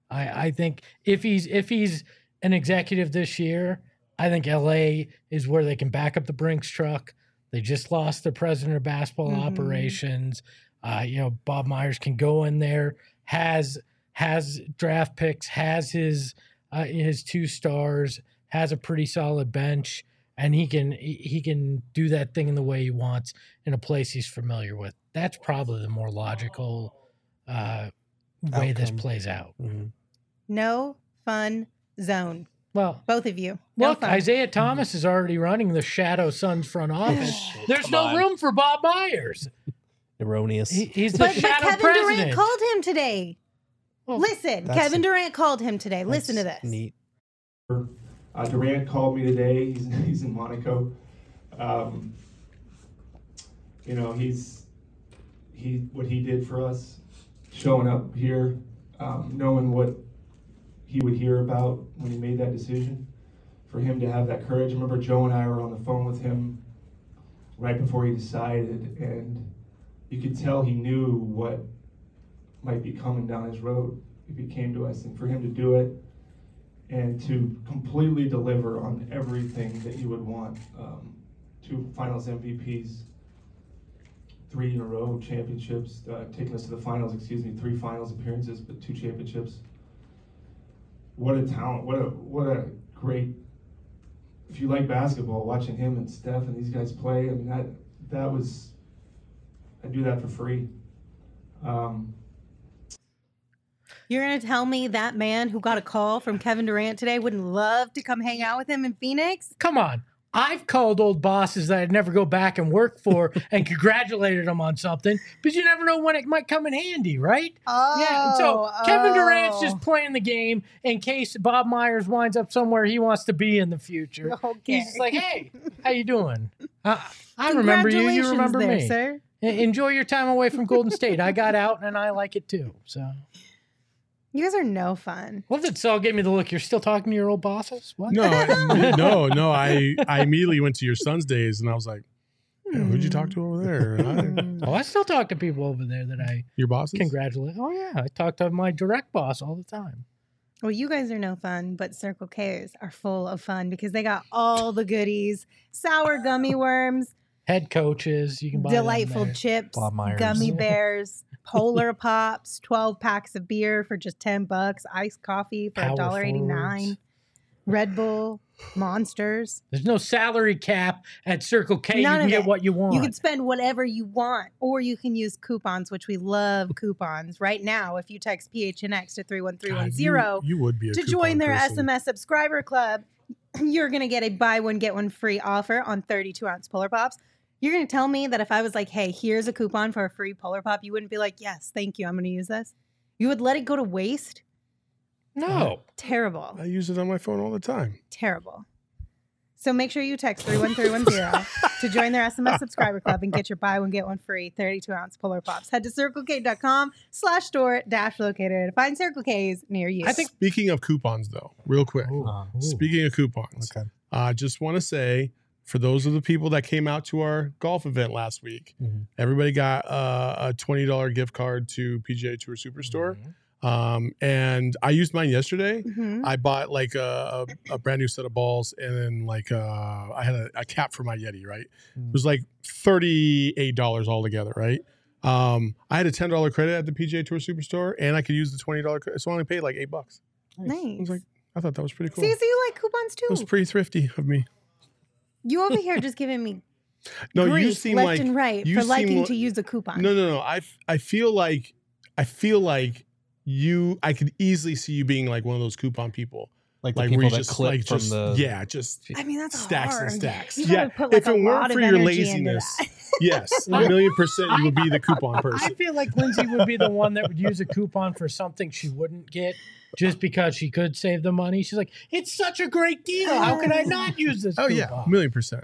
I think if he's an executive this year, I think LA is where they can back up the Brinks truck. They just lost the president of basketball operations. You know, Bob Myers can go in there, has draft picks, has his two stars, has a pretty solid bench, and he can do that thing in the way he wants in a place he's familiar with. That's probably the more logical way this plays out. Mm-hmm. No fun zone. Well, both of you. No look, fun. Isaiah Thomas is already running the shadow Suns front office. There's no room for Bob Myers. Erroneous. He's the shadow Kevin president. Durant called him today. Well, listen, Kevin Durant called him today. Listen to this. Neat. Durant called me today. He's in Monaco. You know, what he did for us, showing up here, knowing what he would hear about when he made that decision. For him to have that courage. I remember Joe and I were on the phone with him right before he decided, and you could tell he knew what might be coming down his road if he came to us, and for him to do it and to completely deliver on everything that you would want, two finals MVPs, three in a row championships, taking us to the finals, three finals appearances, but two championships. What a talent, what a great, if you like basketball, watching him and Steph and these guys play, I mean, that was, I'd do that for free. You're going to tell me that man who got a call from Kevin Durant today wouldn't love to come hang out with him in Phoenix? Come on. I've called old bosses that I'd never go back and work for and congratulated them on something, but you never know when it might come in handy, right? Oh, yeah. And so Kevin Durant's just playing the game in case Bob Myers winds up somewhere he wants to be in the future. Okay. He's just like, hey, how you doing? I remember you. You remember me. Sir. Enjoy your time away from Golden State. I got out and I like it too. So. You guys are no fun. Well, that Saul gave me the look. You're still talking to your old bosses? What? No, no. I immediately went to your son's days, and I was like, hey, who'd you talk to over there? I still talk to people over there that I your bosses congratulate. Oh yeah, I talk to my direct boss all the time. Well, you guys are no fun, but Circle K's are full of fun because they got all the goodies: sour gummy worms, head coaches, you can buy delightful chips, Bob Myers, gummy bears. Polar Pops, 12 packs of beer for just $10, iced coffee for $1.89, Red Bull, Monsters. There's no salary cap at Circle K. None you can get it. What you want. You can spend whatever you want, or you can use coupons, which we love coupons. Right now, if you text PHNX to 31310 you would be a to join their person. SMS subscriber club, you're going to get a buy one, get one free offer on 32-ounce Polar Pops. You're going to tell me that if I was like, hey, here's a coupon for a free Polar Pop, you wouldn't be like, yes, thank you, I'm going to use this? You would let it go to waste? No. Terrible. I use it on my phone all the time. Terrible. So make sure you text 31310 to join their SMS subscriber club and get your buy one, get one free 32-ounce Polar Pops. Head to circlek.com/store-locator to find Circle K's near you. I think speaking of coupons, though, real quick. Ooh. Speaking of coupons, I just want to say, for those of the people that came out to our golf event last week, everybody got a $20 gift card to PGA Tour Superstore. And I used mine yesterday. I bought like a brand new set of balls, and then like I had a cap for my Yeti, right? It was like $38 altogether, right? I had a $10 credit at the PGA Tour Superstore, and I could use the $20 credit, so I only paid like $8. Nice. I was like, I thought that was pretty cool. See, so you like coupons too. It was pretty thrifty of me. You over here just giving me no, grief you seem left like, and right you for liking to use a coupon. No. I feel like you. I could easily see you being like one of those coupon people. Like people that clip like from just, the... Yeah, just I mean, that's stacks hard. And stacks. You yeah, put, like, if it weren't for your laziness, yes, 1,000,000% you would be the coupon person. I feel like Lindsay would be the one that would use a coupon for something she wouldn't get just because she could save the money. She's like, it's such a great deal. How can I not use this coupon? Oh, yeah, 1,000,000%.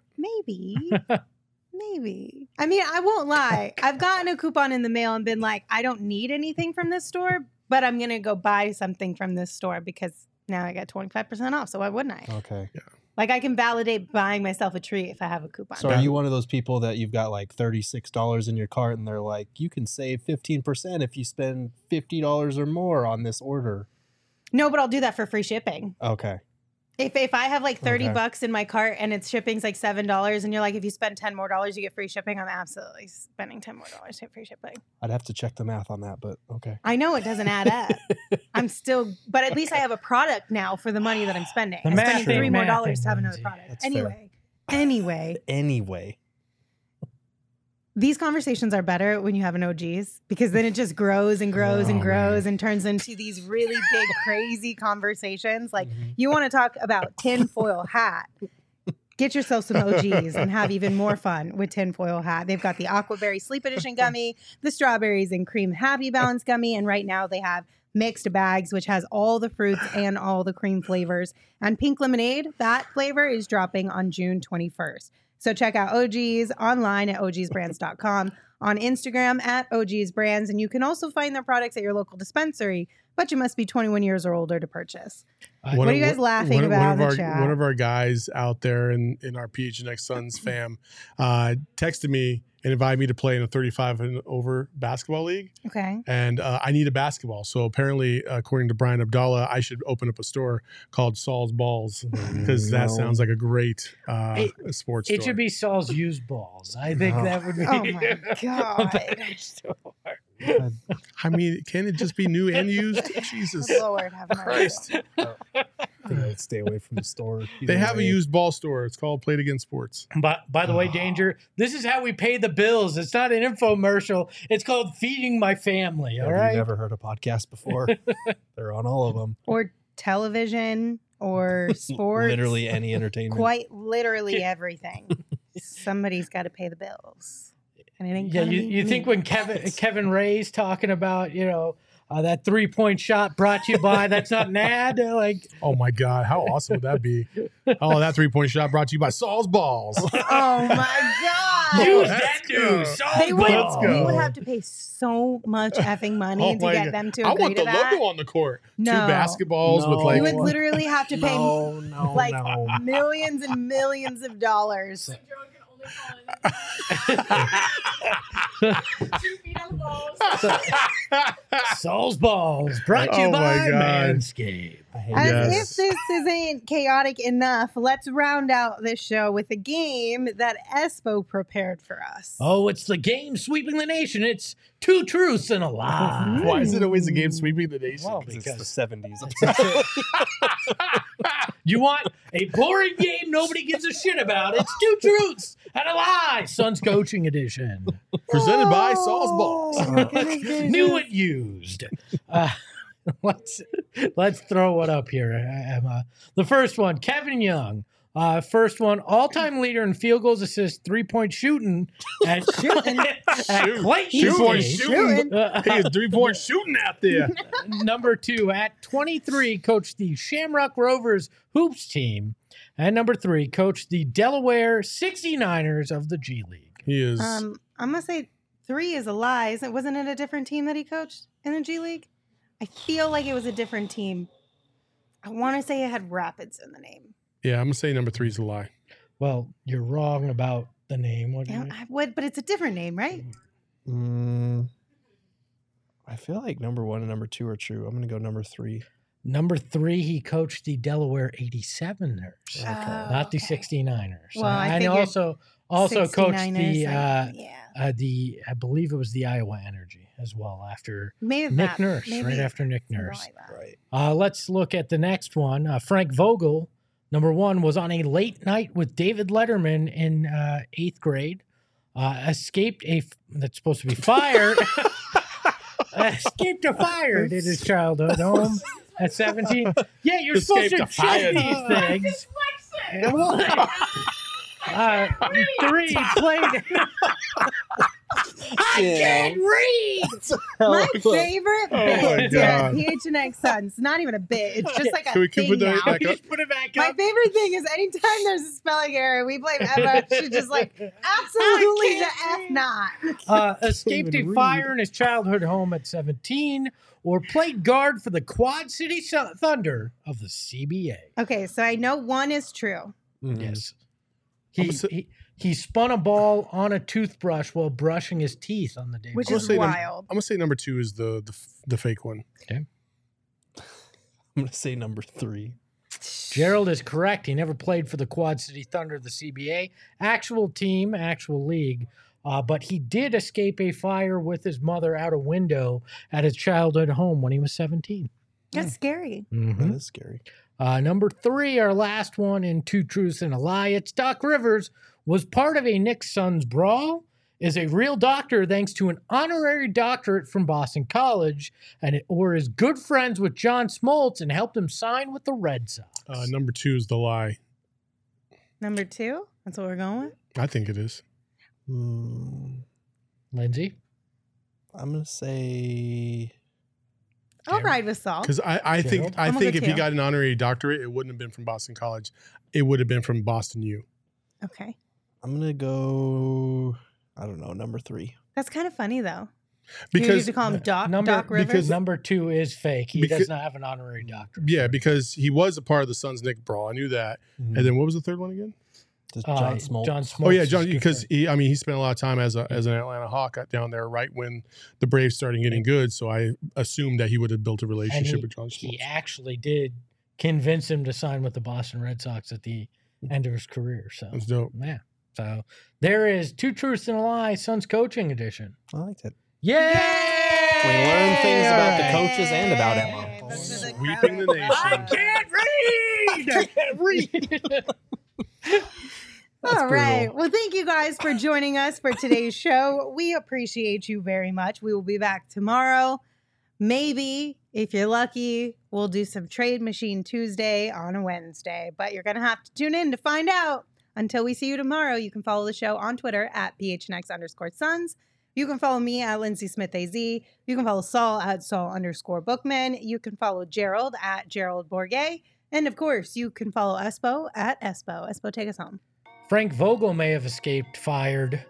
Maybe. I mean, I won't lie. I've gotten a coupon in the mail and been like, I don't need anything from this store, but I'm going to go buy something from this store because... Now I got 25% off, so why wouldn't I? Okay. Yeah. Like, I can validate buying myself a treat if I have a coupon. So are you one of those people that you've got, like, $36 in your cart, and they're like, you can save 15% if you spend $50 or more on this order? No, but I'll do that for free shipping. Okay. If I have, like, $30 in my cart, and it's shipping's, like, $7, and you're like, if you spend $10 more, you get free shipping, I'm absolutely spending $10 more to get free shipping. I'd have to check the math on that, but okay. I know it doesn't add up. I'm still, but at least I have a product now for the money that I'm spending. I'm spending $3 more to have another product. That's anyway. Anyway. These conversations are better when you have an OGs because then it just grows and grows and grows and turns into these really big, crazy conversations. Like, you want to talk about tinfoil hat. Get yourself some OGs and have even more fun with tinfoil hat. They've got the Aquaberry Sleep Edition gummy, the Strawberries and Cream Happy Balance gummy, and right now they have mixed bags, which has all the fruits and all the cream flavors. And pink lemonade, that flavor is dropping on June 21st. So check out OGs online at ogsbrands.com, on Instagram at ogsbrands, and you can also find their products at your local dispensary, but you must be 21 years or older to purchase. What are you guys laughing about in the chat? One of our guys out there in our PHNX Suns fam texted me and invited me to play in a 35 and over basketball league. Okay. And I need a basketball. So apparently, according to Brian Abdallah, I should open up a store called Saul's Balls because that sounds like a great sports store. It should be Saul's Used Balls. I think that would be. Oh, my God. I mean, can it just be new and used? Jesus. Lord have mercy. Christ. I think I would stay away from the store. They have a used ball store. It's called Played Against Sports. But by the way, Danger, this is how we pay the bills. It's not an infomercial. It's called Feeding My Family. All right. I've never heard a podcast before. They're on all of them. Or television or sports. Literally any entertainment. Quite literally everything. Somebody's got to pay the bills. Yeah, you think when Kevin Ray's talking about, you know, that 3-point shot brought you by, that's not an ad? Like, oh my God, how awesome would that be? Oh, that 3-point shot brought to you by Saul's Balls. Oh my God. Use that dude. Saul's Balls. We would have to pay so much effing money to get them to agree to that. I want the logo on the court. No. Two basketballs with like. You would literally have to pay millions and millions of dollars. Saul's Balls brought to you by Manscaped. As if this isn't chaotic enough, let's round out this show with a game that Espo prepared for us. Oh, it's the game sweeping the nation. It's two truths and a lie. Why is it always a game sweeping the nation? Well, because it's the 70s. You want a boring game nobody gives a shit about. It's two truths and a lie. Suns Coaching Edition. Presented by Saul's Balls. New and used. Let's throw one up here, Emma. The first one, Kevin Young. First one, all-time leader in field goals, assists, three-point shooting at three-point shooting out there. Number two, at 23, coached the Shamrock Rovers hoops team. And number three, coached the Delaware 69ers of the G League. He is. I'm going to say three is a lie. Wasn't it a different team that he coached in the G League? I feel like it was a different team. I want to say it had Rapids in the name. Yeah, I'm going to say number three is a lie. Well, you're wrong about the name. But it's a different name, right? I feel like number one and number two are true. I'm going to go number three. Number three, he coached the Delaware 87ers, not the 69ers. Well, I also Also coached the I believe it was the Iowa Energy as well after Nick Nurse, right after Nick Nurse. Right. Let's look at the next one. Frank Vogel, number one, was on a late night with David Letterman in 8th grade. Escaped a that's supposed to be fire. Escaped a fire in his childhood home at 17. Yeah, you're escaped supposed to check these things. Three played. I can't read. My favorite bit at PHNX Suns. Not even a bit. It's just like a Can we put it back up? My favorite thing is anytime there's a spelling error, we blame Emma. She's just like, absolutely the F not. Escaped a fire in his childhood home at 17, or played guard for the Quad City Thunder of the CBA. Okay, so I know one is true. Mm-hmm. Yes. He spun a ball on a toothbrush while brushing his teeth on the day. Which is wild. I'm going to say number two is the fake one. Okay. I'm going to say number three. Gerald is correct. He never played for the Quad City Thunder of the CBA. Actual team, actual league. But he did escape a fire with his mother out a window at his childhood home when he was 17. That's scary. Mm-hmm. That is scary. Number three, our last one in Two Truths and a Lie. It's Doc Rivers was part of a Knicks Suns brawl, is a real doctor thanks to an honorary doctorate from Boston College, or is good friends with John Smoltz and helped him sign with the Red Sox. Number two is the lie. Number two? That's what we're going with? I think it is. Lindsay? I'm going to say... I'll ride with Saul. Because I think if he got an honorary doctorate, it wouldn't have been from Boston College. It would have been from Boston U. Okay. I'm going to go, I don't know, number three. That's kind of funny, though. Because you used to call him Doc Rivers? Because number two is fake. He does not have an honorary doctorate. Yeah, because he was a part of the Suns Nick brawl. I knew that. Mm-hmm. And then what was the third one again? John Smoltz. John Smoltz. Oh, yeah, John, because he spent a lot of time as an Atlanta Hawk down there right when the Braves started getting good, so I assumed that he would have built a relationship with John Smoltz. He actually did convince him to sign with the Boston Red Sox at the end of his career. So that's dope. Yeah. So there is Two Truths and a Lie, Suns Coaching Edition. I liked it. Yay! We learned things about the coaches and about Emma. Sweeping the nation. I can't read! I can't read! All right. Well, thank you guys for joining us for today's show. We appreciate you very much. We will be back tomorrow. Maybe, if you're lucky, we'll do some Trade Machine Tuesday on a Wednesday. But you're going to have to tune in to find out. Until we see you tomorrow, you can follow the show on Twitter at PHNX_Suns. You can follow me at Lindsay Smith AZ. You can follow Saul at Saul_Bookman. You can follow Gerald at Gerald Bourget. And, of course, you can follow Espo at Espo. Espo, take us home. Frank Vogel may have escaped fired.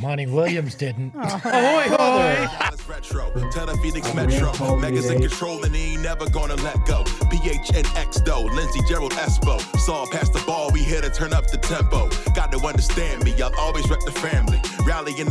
Monty Williams didn't. Ahoy, ahoy. Retro, tell the Phoenix Metro. Megas in control and he ain't never gonna let go. PHNX though, Lindsay, Gerald, Espo. Saul past the ball, we here to turn up the tempo. Got to understand me, I'll always rep the family. Rally in the